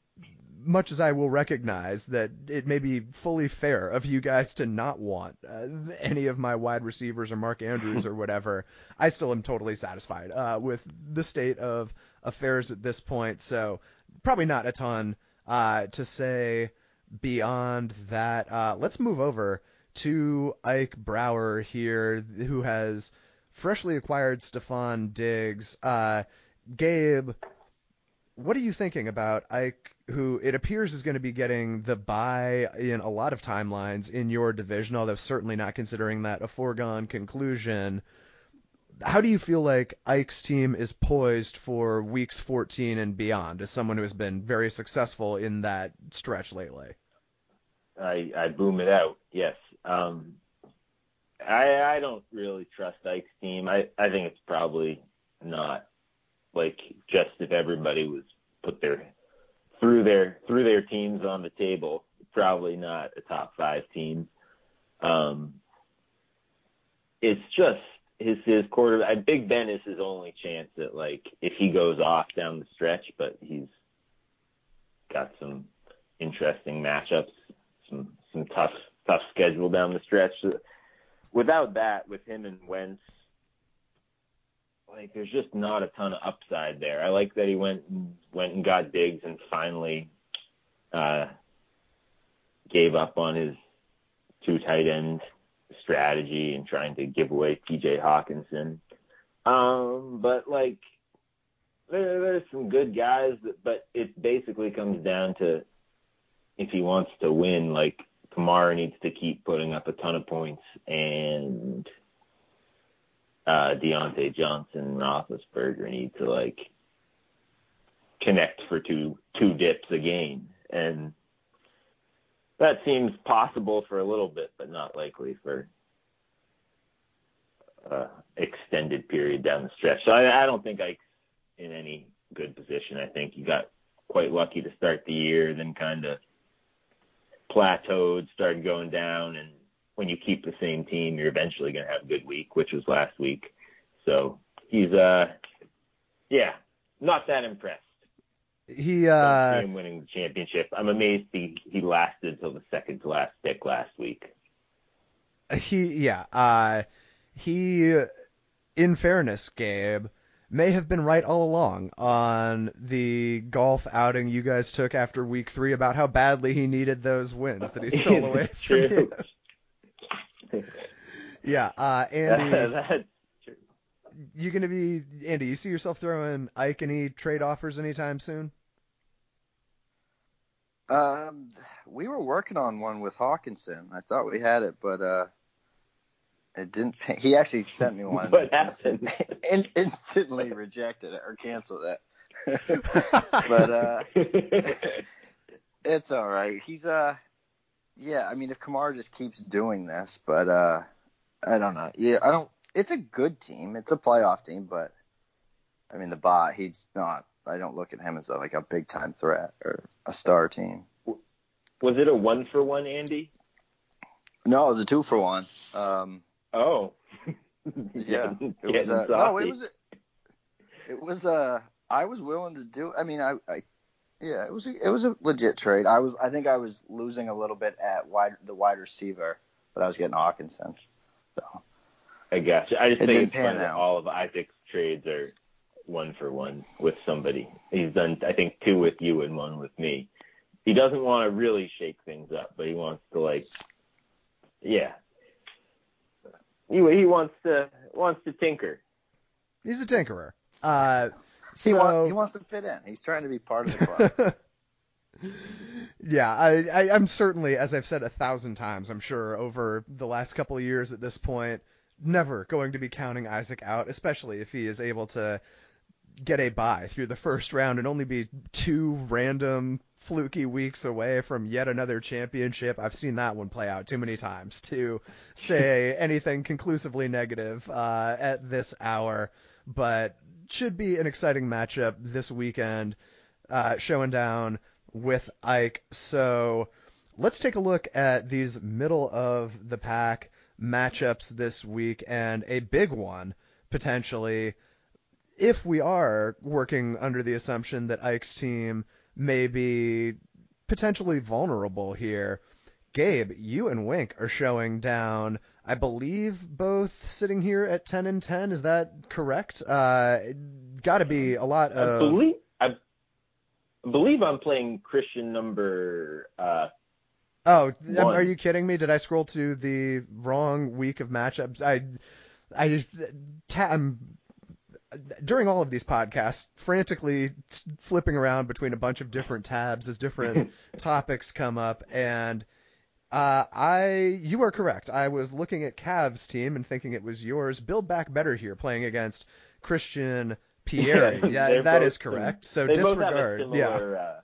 much as I will recognize that it may be fully fair of you guys to not want any of my wide receivers or Mark Andrews or whatever, I still am totally satisfied with the state of affairs at this point. So probably not a ton to say beyond that. Let's move over to Ike Brower here, who has freshly acquired Stefan Diggs. Gabe, what are you thinking about Ike, who it appears is going to be getting the bye in a lot of timelines in your division, although certainly not considering that a foregone conclusion. How do you feel like Ike's team is poised for weeks 14 and beyond as someone who has been very successful in that stretch lately? I boom it out. Yes. I don't really trust Ike's team. I think it's probably not like just if everybody was put their through their teams on the table, probably not a top five team. It's just his quarterback. Big Ben is his only chance that, like, if he goes off down the stretch, but he's got some interesting matchups, some tough schedule down the stretch. Without that, with him and Wentz, like, there's just not a ton of upside there. I like that he went and got Diggs and finally gave up on his two tight end strategy and trying to give away TJ Hockenson. But, like, there's some good guys, but it basically comes down to if he wants to win, like, Kamara needs to keep putting up a ton of points, and Deontay Johnson and Roethlisberger need to, like, connect for two dips a game. And that seems possible for a little bit, but not likely for extended period down the stretch. So I don't think Ike's in any good position. I think he got quite lucky to start the year, then kind of plateaued, started going down, and when you keep the same team, you're eventually going to have a good week, which was last week. So he's not that impressed. He him winning the championship. I'm amazed he lasted till the second to last pick last week. He in fairness, Gabe, may have been right all along on the golf outing you guys took after week 3 about how badly he needed those wins that he stole away from you. Yeah, Andy, that's true. You see yourself throwing Ike any trade offers anytime soon? We were working on one with Hockenson. I thought we had it, but it didn't. He actually sent me one. What happened? And instantly rejected it or canceled it. But it's all right. He's yeah. I mean, if Kamara just keeps doing this, but I don't know. Yeah, I don't. It's a good team. It's a playoff team, but I mean, the bot. He's not. I don't look at him as like a big time threat or a star team. Was it a 1-for-1, Andy? No, it was a 2-for-1. Oh, yeah. I was willing to do. I mean, it was a legit trade. I think I was losing a little bit at the wide receiver, but I was getting Hockenson. So I guess I just think it's funny that all of Isaac's trades are 1-for-1 with somebody. He's done, I think, 2 with you and 1 with me. He doesn't want to really shake things up, but he wants to, like, yeah. Anyway, he wants to tinker. He's a tinkerer. He wants to fit in. He's trying to be part of the club. Yeah, I'm certainly, as I've said 1,000 times, I'm sure over the last couple of years at this point, never going to be counting Isaac out, especially if he is able to get a bye through the first round and only be 2 random fluky weeks away from yet another championship. I've seen that one play out too many times to say anything conclusively negative at this hour, but should be an exciting matchup this weekend, showing down with Ike. So let's take a look at these middle of the pack matchups this week, and a big one potentially if we are working under the assumption that Ike's team may be potentially vulnerable here. Gabe, you and Wink are showing down, I believe, both sitting here at 10-10. Is that correct? Gotta be a lot of... I believe I'm playing Christian number... one. Are you kidding me? Did I scroll to the wrong week of matchups? I'm during all of these podcasts, frantically flipping around between a bunch of different tabs as different topics come up. And you are correct. I was looking at Cavs team and thinking it was yours. Build Back Better here playing against Christian Pierre. Yeah, that is correct. So they disregard. Both have a similar,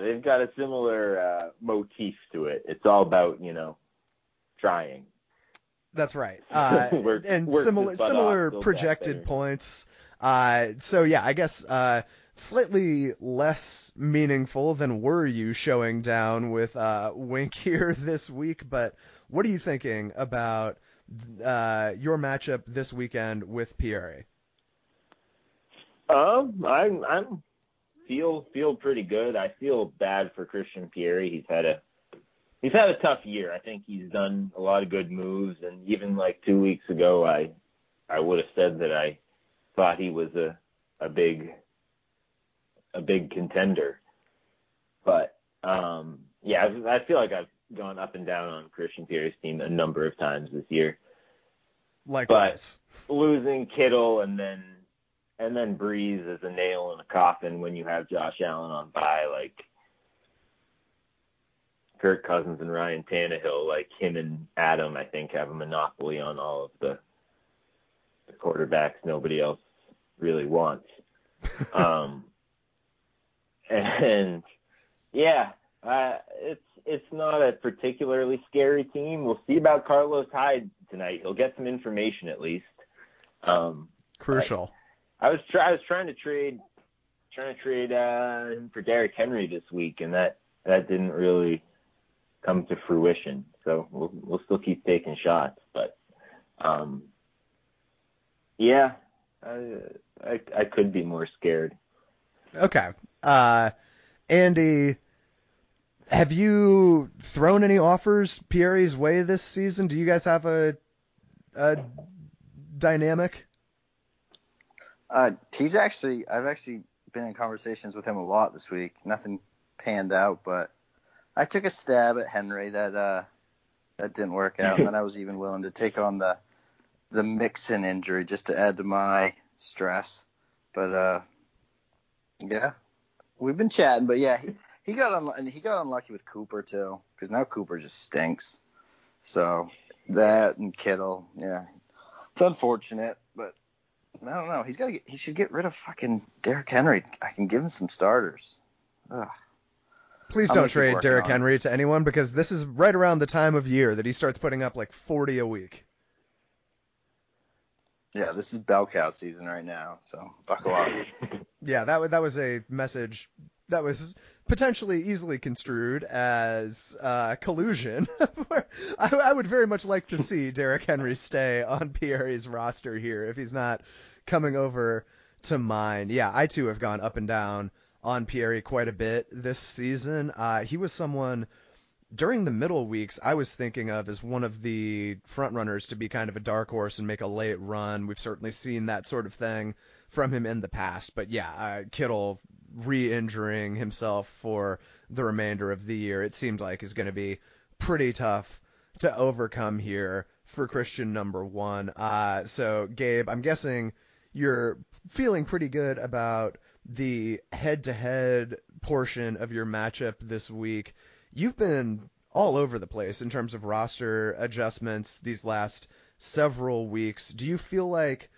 they've got a similar motif to it. It's all about, trying. That's right. Similar projected points. I guess slightly less meaningful than were you showing down with Wink here this week. But what are you thinking about your matchup this weekend with Pierre? I feel pretty good. I feel bad for Christian Pierre. He's had a tough year. I think he's done a lot of good moves, and even like 2 weeks ago, I would have said that I thought he was a big contender. But I feel like I've gone up and down on Christian Pierre's team a number of times this year. Likewise, but losing Kittle and then Brees is a nail in a coffin when you have Josh Allen on bye, like. Kirk Cousins and Ryan Tannehill, like him and Adam, I think, have a monopoly on all of the quarterbacks nobody else really wants. It's not a particularly scary team. We'll see about Carlos Hyde tonight. He'll get some information at least. Crucial. I was trying to trade him for Derrick Henry this week, and that didn't really come to fruition, so we'll still keep taking shots, but I could be more scared. Okay. Andy, have you thrown any offers Pierre's way this season? Do you guys have a dynamic? I've actually been in conversations with him a lot this week. Nothing panned out, but I took a stab at Henry that didn't work out, and then I was even willing to take on the Mixon injury just to add to my stress. But we've been chatting. But yeah, he got unlucky with Cooper too, because now Cooper just stinks. So that and Kittle, yeah, it's unfortunate, but I don't know. He should get rid of fucking Derrick Henry. I can give him some starters. Ugh. Please don't trade Derrick Henry to anyone, because this is right around the time of year that he starts putting up like 40 a week. Yeah, this is bell cow season right now, so buckle up. Yeah, that was a message that was potentially easily construed as collusion. I would very much like to see Derrick Henry stay on Pierre's roster here if he's not coming over to mine. Yeah, I too have gone up and down on Pierre quite a bit this season. He was someone during the middle weeks I was thinking of as one of the front runners to be kind of a dark horse and make a late run. We've certainly seen that sort of thing from him in the past, but yeah, Kittle re-injuring himself for the remainder of the year, it seemed like, is going to be pretty tough to overcome here for Christian number one. So Gabe, I'm guessing you're feeling pretty good about the head-to-head portion of your matchup this week. You've been all over the place in terms of roster adjustments these last several weeks. Do you feel like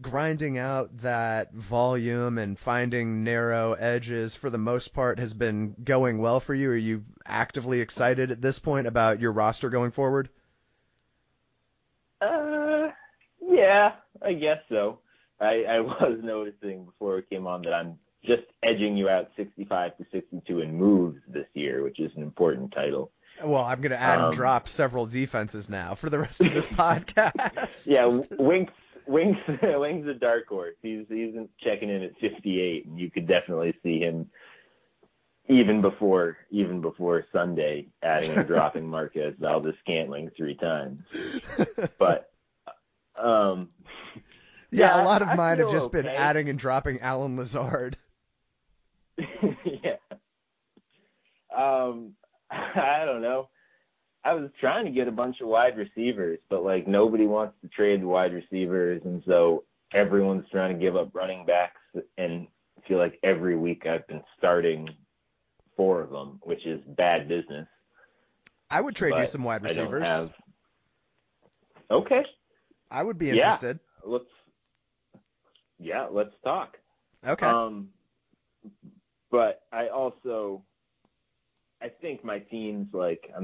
grinding out that volume and finding narrow edges for the most part has been going well for you? Are you actively excited at this point about your roster going forward? Yeah, I guess so. I was noticing before we came on that I'm just edging you out 65 to 62 in moves this year, which is an important title. Well, I'm going to add and drop several defenses now for the rest of this podcast. Yeah, Wink's a dark horse. He's checking in at 58, and you could definitely see him even before Sunday adding and dropping Marquez Valdes-Scantling 3 times. But yeah, a lot of mine have just been adding and dropping Alan Lazard. Yeah. I don't know. I was trying to get a bunch of wide receivers, but, like, nobody wants to trade the wide receivers, and so everyone's trying to give up running backs, and I feel like every week I've been starting four of them, which is bad business. I would trade you some wide receivers. Okay. I would be interested. Let's talk. Okay. But I also – I think my team's like –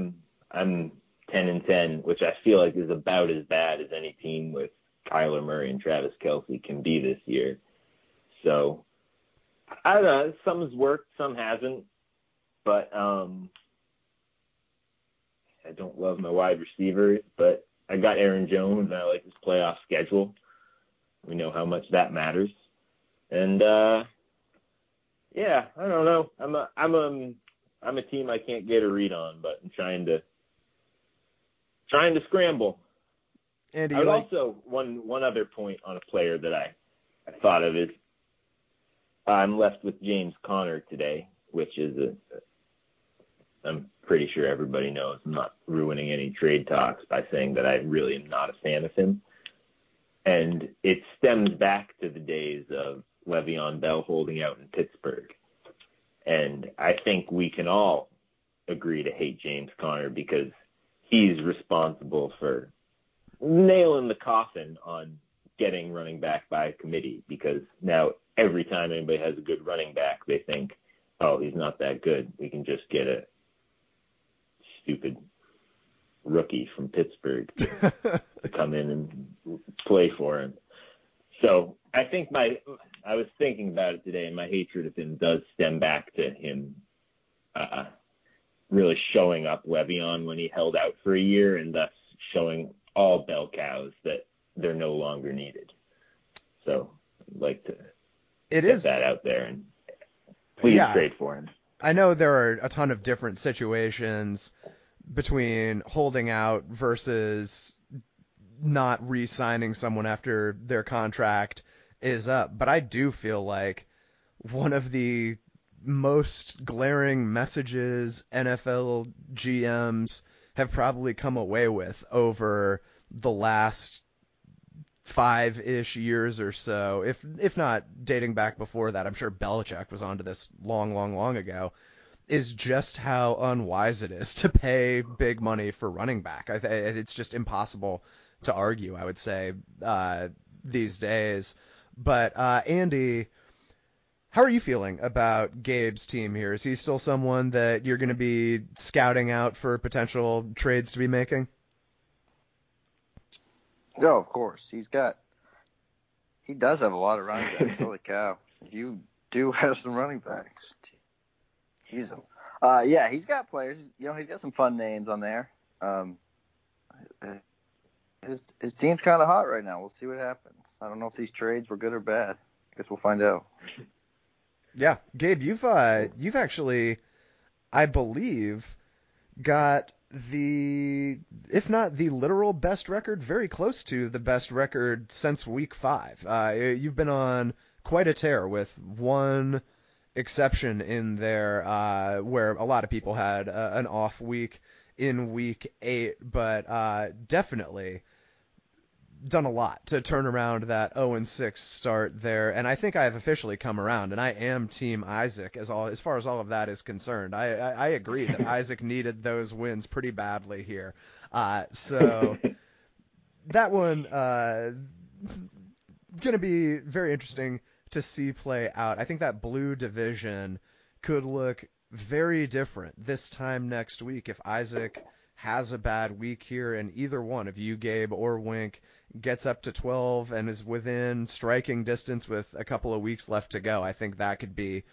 I'm 10-10, which I feel like is about as bad as any team with Kyler Murray and Travis Kelce can be this year. So, I don't know. Some's worked, some hasn't. But I don't love my wide receivers. But I got Aaron Jones, and I like his playoff schedule. We know how much that matters. And, I don't know. I'm a team I can't get a read on, but I'm trying to scramble. Andy, also one other point on a player that I thought of is I'm left with James Conner today, which is I'm pretty sure everybody knows I'm not ruining any trade talks by saying that I really am not a fan of him. And it stems back to the days of Le'Veon Bell holding out in Pittsburgh. And I think we can all agree to hate James Conner because he's responsible for nailing the coffin on getting running back by committee, because now every time anybody has a good running back, they think, oh, he's not that good. We can just get a stupid rookie from Pittsburgh to come in and play for him. So I think I was thinking about it today, and my hatred of him does stem back to him really showing up Le'Veon when he held out for a year, and thus showing all bell cows that they're no longer needed. So I'd like to get that out there, and please trade for him. I know there are a ton of different situations between holding out versus not re-signing someone after their contract is up, but I do feel like one of the most glaring messages NFL GMs have probably come away with over the last 5-ish years or so, if not dating back before that, I'm sure Belichick was onto this long, long, long ago, is just how unwise it is to pay big money for running back. It's just impossible to argue, I would say, these days. But Andy, how are you feeling about Gabe's team here? Is he still someone that you're going to be scouting out for potential trades to be making? No, of course. He does have a lot of running backs. Holy cow. You do have some running backs. Jeez. He's got players. You know, he's got some fun names on there. His team's kind of hot right now. We'll see what happens. I don't know if these trades were good or bad. I guess we'll find out. Yeah, Gabe, you've actually, I believe, got the, if not the literal best record, very close to the best record since week 5. You've been on quite a tear with one exception in there, where a lot of people had an off week in week 8, but definitely done a lot to turn around that 0-6 start there. And I think I have officially come around, and I am Team Isaac as far as all of that is concerned. I agree that Isaac needed those wins pretty badly here. So that one going to be very interesting to see play out. I think that blue division could look very different this time next week if Isaac has a bad week here, and either one of you, Gabe or Wink, gets up to 12 and is within striking distance with a couple of weeks left to go. I think that could be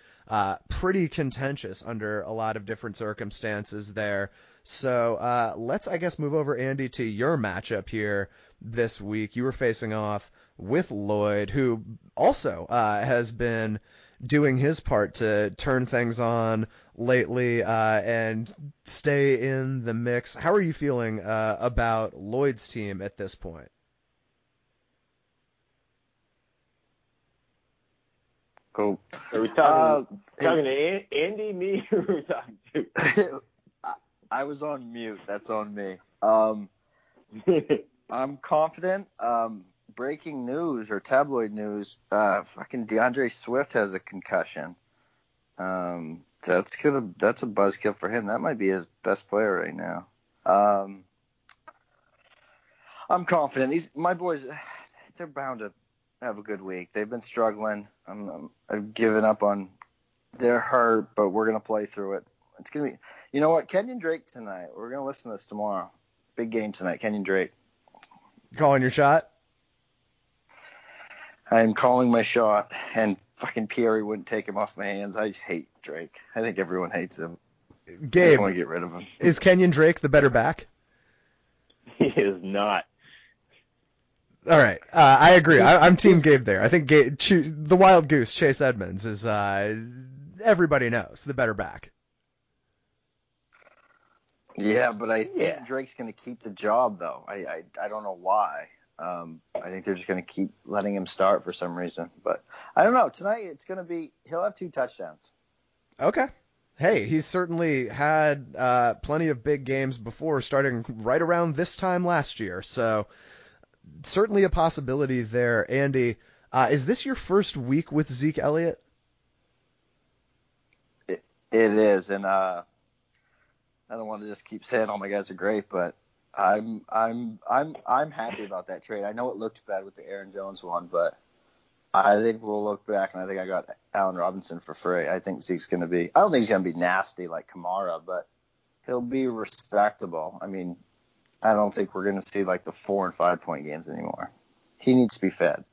pretty contentious under a lot of different circumstances there. So let's, I guess, move over, Andy, to your matchup here this week. You were facing off with Lloyd, who also has been doing his part to turn things on lately and stay in the mix. How are you feeling about Lloyd's team at this point? Cool. Are we talking to Andy, me, or are we talking to? I I was on mute. That's on me. I'm confident. Breaking news or tabloid news, fucking DeAndre Swift has a concussion. That's a buzzkill for him. That might be his best player right now. I'm confident. My boys, they're bound to have a good week. They've been struggling. I've given up on they're hurt, but we're going to play through it. It's going to be – you know what? Kenyon Drake tonight. We're going to listen to this tomorrow. Big game tonight, Kenyon Drake. Calling your shot? I am calling my shot, and fucking Pierre wouldn't take him off my hands. I hate Drake. I think everyone hates him. Gabe, I just want to get rid of him. Is Kenyon Drake the better back? He is not. All right, I agree. I'm Team Gabe there. I think the wild goose, Chase Edmonds, is everybody knows the better back. Yeah, but I think Drake's going to keep the job, though. I don't know why. I think they're just going to keep letting him start for some reason. But I don't know. Tonight it's going to be – he'll have 2 touchdowns. Okay. Hey, he's certainly had plenty of big games before, starting right around this time last year. So certainly a possibility there. Andy, is this your first week with Zeke Elliott? It is, and I don't want to just keep saying all my guys are great, but I'm happy about that trade. I know it looked bad with the Aaron Jones one, but I think we'll look back, and I think I got Allen Robinson for free. I think Zeke's going to be – I don't think he's going to be nasty like Kamara, but he'll be respectable. I mean, I don't think we're going to see like the 4 and 5 point games anymore. He needs to be fed.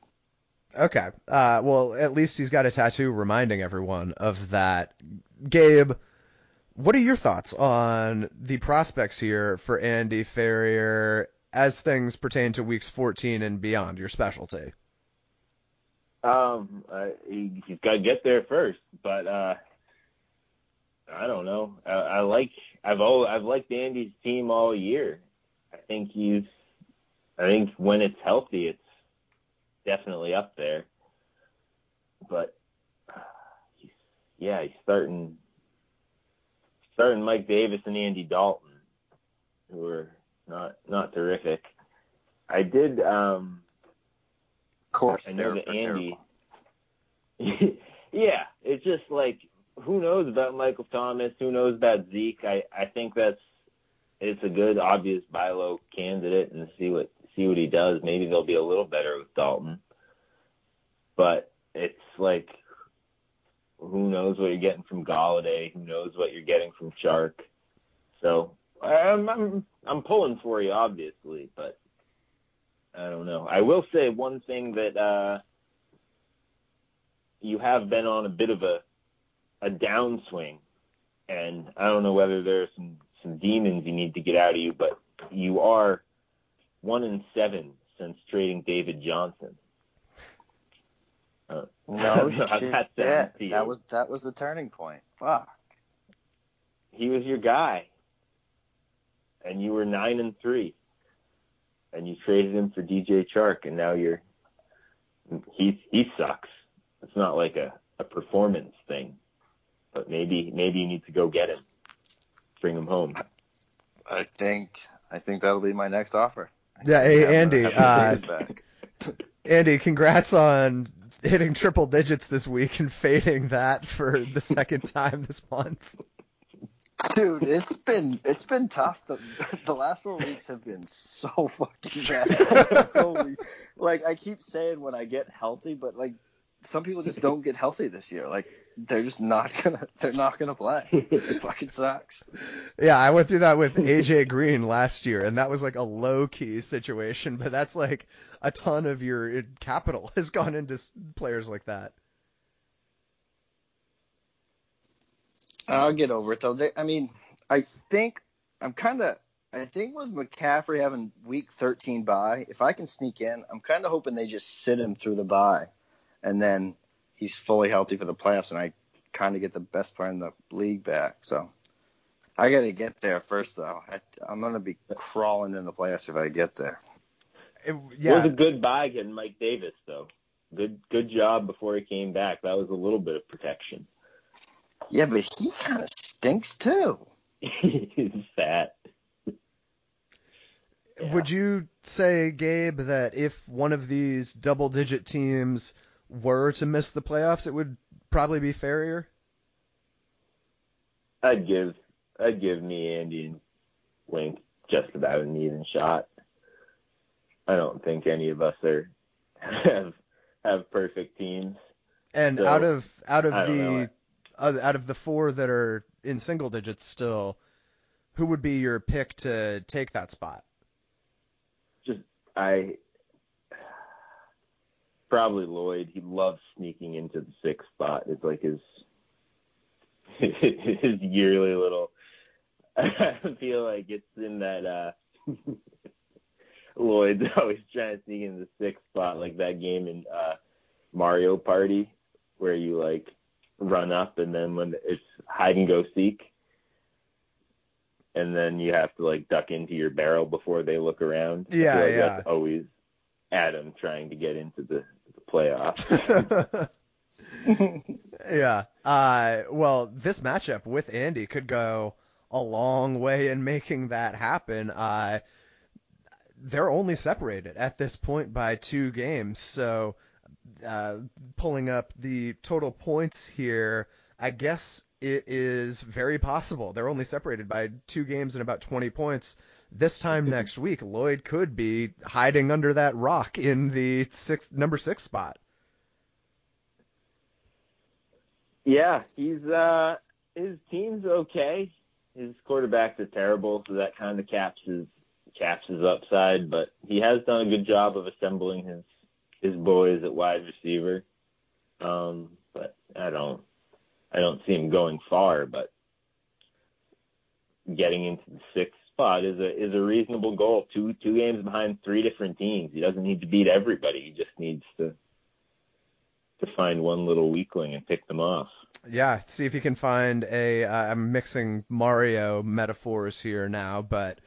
Okay. Well, at least he's got a tattoo reminding everyone of that. Gabe, what are your thoughts on the prospects here for Andy Ferrier as things pertain to weeks 14 and beyond, your specialty? He's got to get there first, but I don't know. I've liked Andy's team all year. I think when it's healthy, it's definitely up there. But he's starting Mike Davis and Andy Dalton, who are not terrific. I did. Of course, I know that Andy. Yeah, it's just like, who knows about Michael Thomas? Who knows about Zeke? I think it's a good obvious buy low candidate, and see what he does. Maybe they'll be a little better with Dalton, but it's like, who knows what you're getting from Galladay? Who knows what you're getting from Chark? So I'm pulling for you, obviously, but I don't know. I will say one thing that you have been on a bit of a downswing, and I don't know whether there are some demons you need to get out of you, but you are 1-7 since trading David Johnson. No, shit. That was the turning point. Fuck. He was your guy, and you were 9-3. And you traded him for DJ Chark, and now he sucks. It's not like a performance thing, but maybe you need to go get him, bring him home. I think that'll be my next offer. Yeah, hey, Andy. Andy, congrats on hitting triple digits this week and fading that for the second time this month. Dude, it's been tough. The last 4 weeks have been so fucking bad. Like, I keep saying when I get healthy, but like, some people just don't get healthy this year. Like, they're just not gonna play. It fucking sucks. Yeah, I went through that with AJ Green last year, and that was like a low key situation. But that's like a ton of your capital has gone into players like that. I'll get over it, though. I think with McCaffrey having week 13 bye, if I can sneak in, I'm kind of hoping they just sit him through the bye, and then he's fully healthy for the playoffs, and I kind of get the best player in the league back. So I got to get there first, though. I'm going to be crawling in the playoffs if I get there. It was a good bye getting Mike Davis, though. Good job before he came back. That was a little bit of protection. Yeah, but he kind of stinks, too. He's fat. Yeah. Would you say, Gabe, that if one of these double-digit teams were to miss the playoffs, it would probably be fairer? I'd give me, Andy, and Link just about an even shot. I don't think any of us have perfect teams. And so, out of the four that are in single digits still, who would be your pick to take that spot? Probably Lloyd. He loves sneaking into the sixth spot. It's like his yearly little. I feel like it's in that. Lloyd's always trying to sneak in the sixth spot, like that game in Mario Party where you like run up and then when it's hide and go seek, and then you have to like duck into your barrel before they look around. Yeah, like yeah. That's always Adam trying to get into the playoffs. Yeah. Well, this matchup with Andy could go a long way in making that happen. They're only separated at this point by 2 games. So pulling up the total points here, I guess it is very possible. They're only separated by 2 games and about 20 points. This time next week, Lloyd could be hiding under that rock in the number 6 spot. Yeah, he's his team's okay. His quarterbacks are terrible, so that kind of caps his upside, but he has done a good job of assembling his boys at wide receiver. But I don't see him going far, but getting into the 6th spot is a reasonable goal. Two games behind 3 different teams. He doesn't need to beat everybody. He just needs to find one little weakling and pick them off. Yeah, see if he can find I'm mixing Mario metaphors here now, but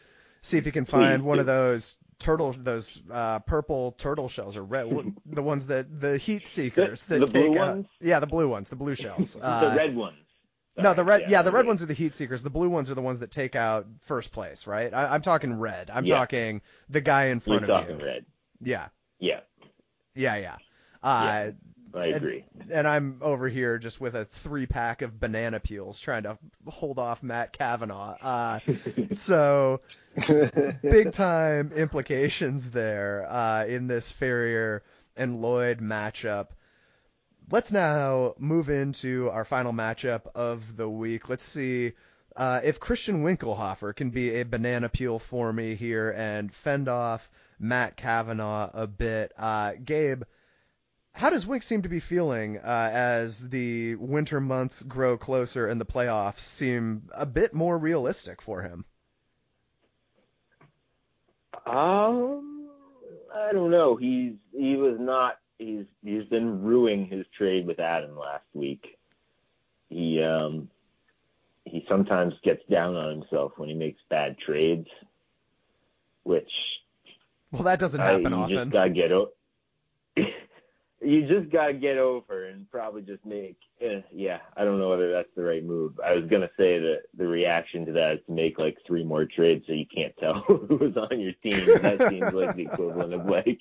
see if you can find one of those purple turtle shells, or red, the ones that the heat seekers that the take blue out. Ones? Yeah, the blue ones, the blue shells. The red ones. Sorry. No, the red. Yeah, the red ones are the heat seekers. The blue ones are the ones that take out first place, right? I'm talking red. I'm talking the guy in front of you. You're talking red. Yeah. Yeah. Yeah. Yeah. I agree. And I'm over here just with a 3-pack of banana peels trying to hold off Matt Kavanaugh. So big time implications there in this Ferrier and Lloyd matchup. Let's now move into our final matchup of the week. Let's see if Christian Winkelhofer can be a banana peel for me here and fend off Matt Kavanaugh a bit. Gabe, how does Wink seem to be feeling as the winter months grow closer and the playoffs seem a bit more realistic for him? I don't know. He's been ruining his trade with Adam last week. He sometimes gets down on himself when he makes bad trades, which that doesn't happen often. Just gotta get over. You just got to get over and probably just make I don't know whether that's the right move. I was going to say that the reaction to that is to make like 3 more trades so you can't tell who was on your team. And that seems like the equivalent of like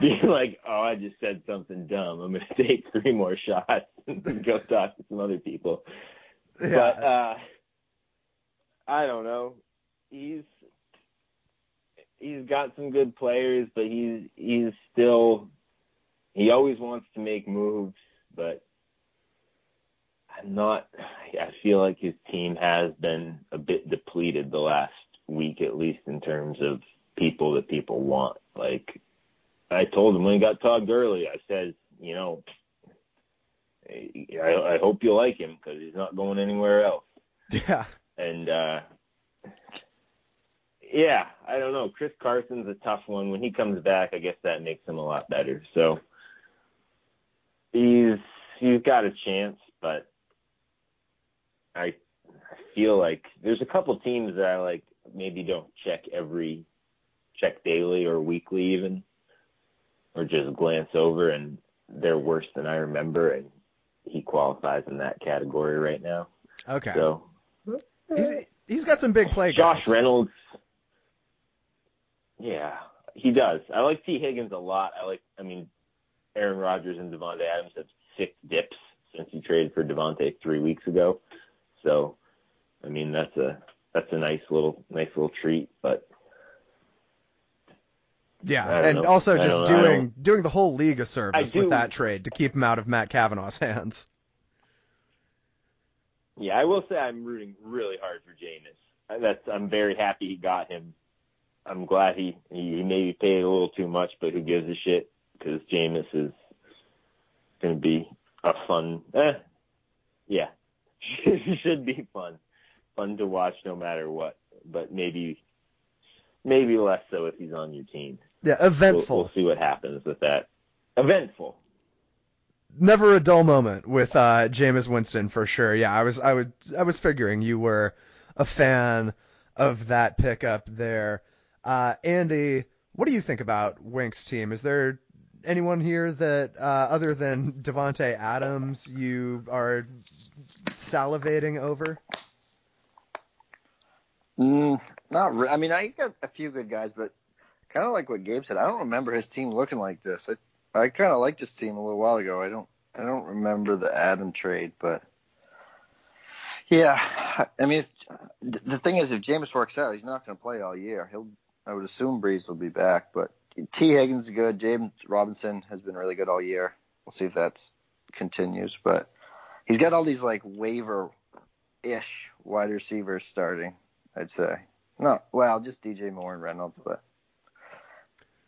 being like, oh, I just said something dumb. I'm going to take 3 more shots and go talk to some other people. Yeah. But I don't know. He's got some good players, but he's still – he always wants to make moves, but I feel like his team has been a bit depleted the last week, at least in terms of people that people want. Like I told him when he got Todd Gurley, I said, I hope you like him because he's not going anywhere else. Yeah. And, I don't know. Chris Carson's a tough one. When he comes back, I guess that makes him a lot better. So, He's got a chance, but I feel like there's a couple teams that I like maybe don't check daily or weekly even, or just glance over and they're worse than I remember, and he qualifies in that category right now. Okay. So He's got some big play guys. Josh Reynolds. Yeah, he does. I like T Higgins a lot. I mean, Aaron Rodgers and Devontae Adams have sick dips since he traded for Devontae 3 weeks ago. So, I mean, that's a nice little treat, but. Yeah, and also just doing the whole league a service with that trade to keep him out of Matt Kavanaugh's hands. Yeah, I will say I'm rooting really hard for Jameis. I'm very happy he got him. I'm glad he maybe paid a little too much, but who gives a shit? Because Jameis is going to be a fun. Yeah, should be fun to watch no matter what. But maybe less so if he's on your team. Yeah, eventful. We'll see what happens with that. Eventful. Never a dull moment with Jameis Winston for sure. Yeah, I was figuring you were a fan of that pickup there. Andy, what do you think about Wink's team? Is there anyone here that other than Devontae Adams you are salivating over? Not really. I mean, he's got a few good guys, but kind of like what Gabe said, I don't remember his team looking like this. I kind of liked his team a little while ago. I don't remember the Adam trade, but yeah. I mean, the thing is, if Jameis works out, he's not going to play all year. I would assume Brees will be back, but T Higgins is good. James Robinson has been really good all year. We'll see if that continues, but he's got all these like waiver-ish wide receivers starting. I'd say just DJ Moore and Reynolds, but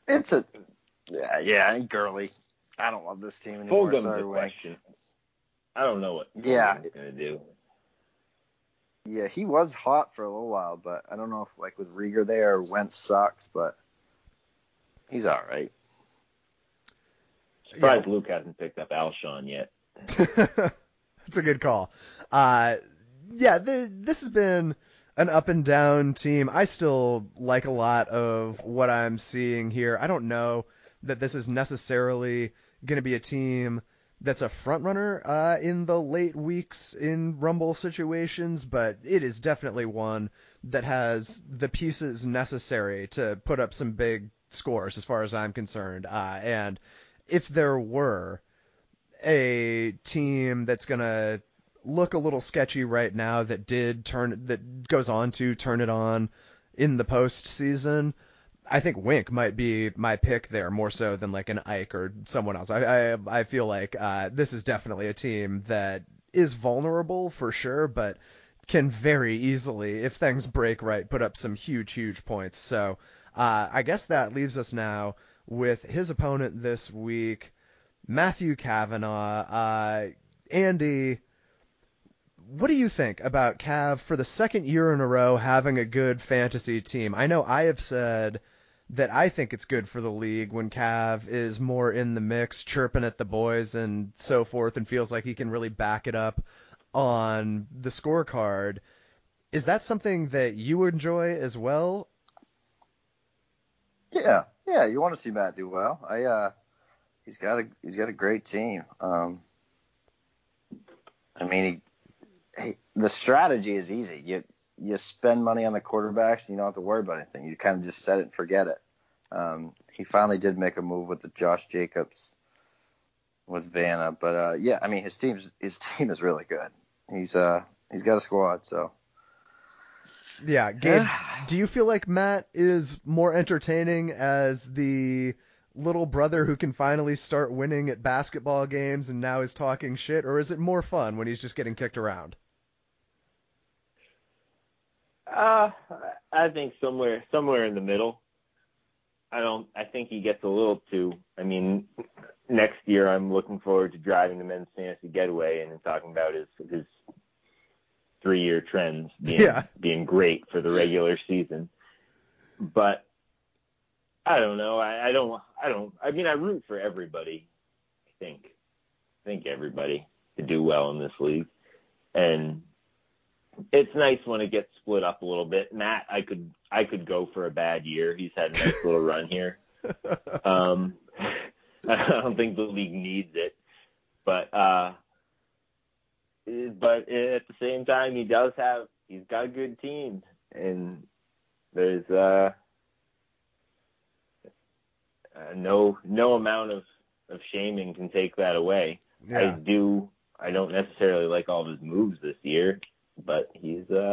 it's and Gurley. I don't love this team anymore. Sorry, question. I don't know what he's gonna do. Yeah, he was hot for a little while, but I don't know if like with Reagor there or Wentz sucks, but he's all right. Surprised Luke hasn't picked up Alshon yet. That's a good call. This has been an up and down team. I still like a lot of what I'm seeing here. I don't know that this is necessarily going to be a team that's a front runner in the late weeks in Rumble situations, but it is definitely one that has the pieces necessary to put up some big scores as far as I'm concerned. And if there were a team that's going to look a little sketchy right now that goes on to turn it on in the postseason, I think Wink might be my pick there more so than like an Ike or someone else. I feel like this is definitely a team that is vulnerable for sure, but can very easily, if things break right, put up some huge points. So I guess that leaves us now with his opponent this week, Matthew Kavanaugh. Andy, what do you think about Cav for the second year in a row having a good fantasy team? I know I have said that I think it's good for the league when Cav is more in the mix, chirping at the boys and so forth, and feels like he can really back it up on the scorecard. Is that something that you enjoy as well? Yeah. You want to see Matt do well. He's got a great team. The strategy is easy. You spend money on the quarterbacks and you don't have to worry about anything. You kind of just set it and forget it. He finally did make a move with the Josh Jacobs with Vanna, but his team is really good. He's got a squad, so yeah. Gabe, do you feel like Matt is more entertaining as the little brother who can finally start winning at basketball games and now is talking shit, or is it more fun when he's just getting kicked around? I think somewhere in the middle. I think he gets a little too. I mean, next year I'm looking forward to driving the men's fantasy getaway and talking about his 3-year trends being great for the regular season. But I don't know. I root for everybody. I think everybody to do well in this league, and it's nice when it gets split up a little bit. Matt, I could go for a bad year. He's had a nice little run here. I don't think the league needs it, but but at the same time, he's got a good team, and there's no amount of shaming can take that away. Yeah. I don't necessarily like all of his moves this year, but he's we'll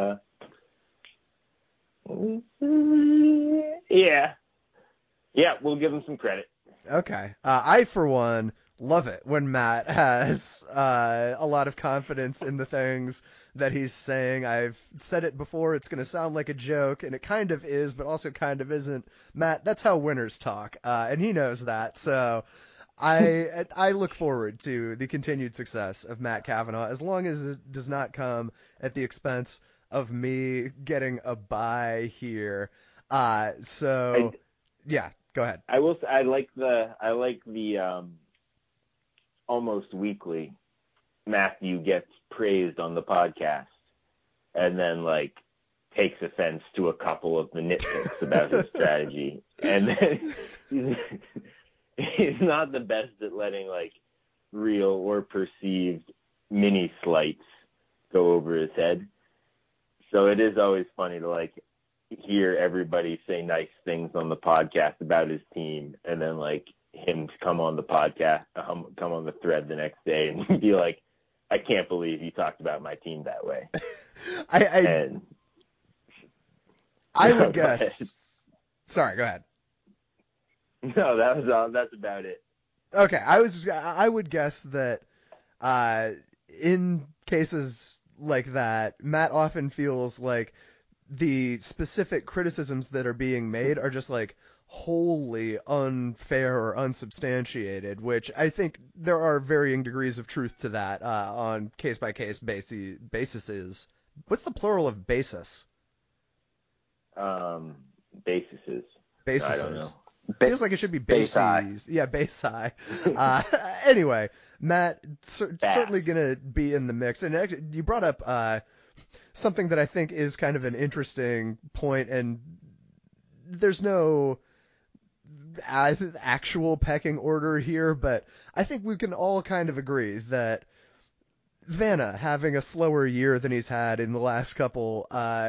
give him some credit. Okay. I, for one, love it when Matt has a lot of confidence in the things that he's saying. I've said it before. It's going to sound like a joke, and it kind of is, but also kind of isn't. Matt, that's how winners talk, and he knows that. So I look forward to the continued success of Matt Kavanaugh, as long as it does not come at the expense of me getting a bye here. Yeah, go ahead. I will say, I like the almost weekly Matthew gets praised on the podcast and then takes offense to a couple of the nitpicks about his strategy. And then he's not the best at letting real or perceived mini slights go over his head. So it is always funny to hear everybody say nice things on the podcast about his team, and then him come on the podcast, come on the thread the next day and be like, I can't believe you talked about my team that way. Sorry, go ahead. No, that was all. That's about it. Okay. I would guess that, in cases like that, Matt often feels like the specific criticisms that are being made are just wholly unfair or unsubstantiated, which I think there are varying degrees of truth to that on case-by-case basis. What's the plural of basis? Basis. Basis. I don't know. Feels like it should be bases. Yeah, basi. Anyway, Matt, certainly going to be in the mix. And actually, you brought up something that I think is kind of an interesting point, and there's no actual pecking order here, but I think we can all kind of agree that Vanna having a slower year than he's had in the last couple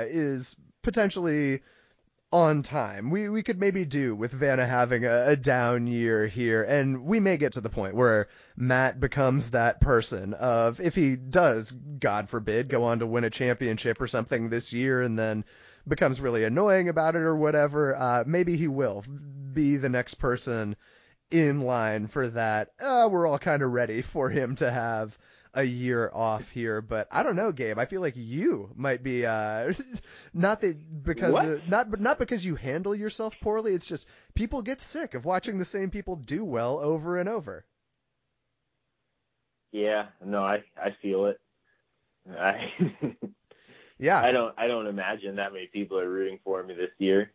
is potentially on time. We could maybe do with Vanna having a down year here, and we may get to the point where Matt becomes that person of, if he does, God forbid, go on to win a championship or something this year and then becomes really annoying about it or whatever, maybe he will be the next person in line for that. We're all kind of ready for him to have a year off here, but I don't know, Gabe. I feel like you might be not because you handle yourself poorly. It's just people get sick of watching the same people do well over and over. Yeah, no, I feel it. Yeah, I don't imagine that many people are rooting for me this year.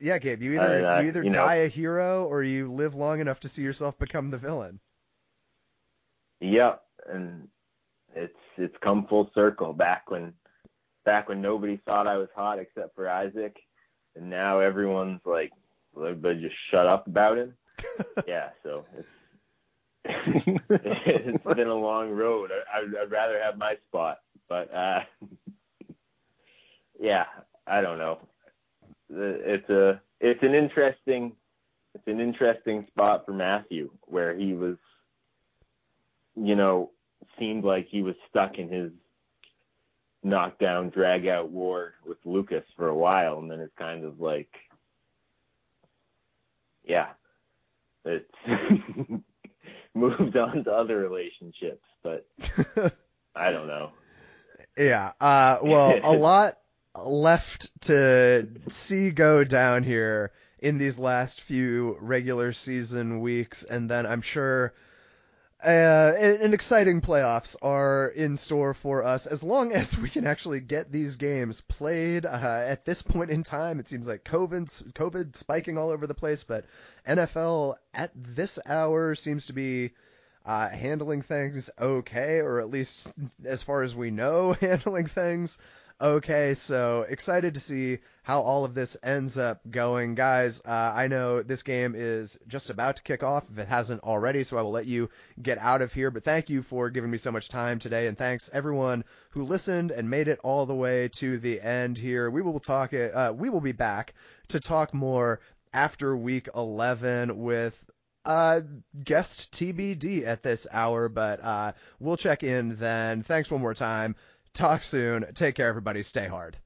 Yeah, Gabe, you either die a hero or you live long enough to see yourself become the villain. Yeah, and it's come full circle. Back when nobody thought I was hot except for Isaac, and now everyone's like, well, everybody just shut up about him. Yeah, so it's been a long road. I'd rather have my spot, but. Yeah, I don't know. It's an interesting spot for Matthew, where he was, seemed like he was stuck in his knockdown, drag out war with Lucas for a while, and then it's kind of it's moved on to other relationships, but I don't know. Yeah, a lot left to see go down here in these last few regular season weeks, and then I'm sure an exciting playoffs are in store for us, as long as we can actually get these games played. At this point in time, it seems like COVID spiking all over the place, but NFL at this hour seems to be handling things okay, or at least as far as we know, handling things okay. So excited to see how all of this ends up going. Guys, I know this game is just about to kick off if it hasn't already, so I will let you get out of here. But thank you for giving me so much time today, and thanks everyone who listened and made it all the way to the end here. We will talk. We will be back to talk more after Week 11 with guest TBD at this hour, but we'll check in then. Thanks one more time. Talk soon. Take care, everybody. Stay hard.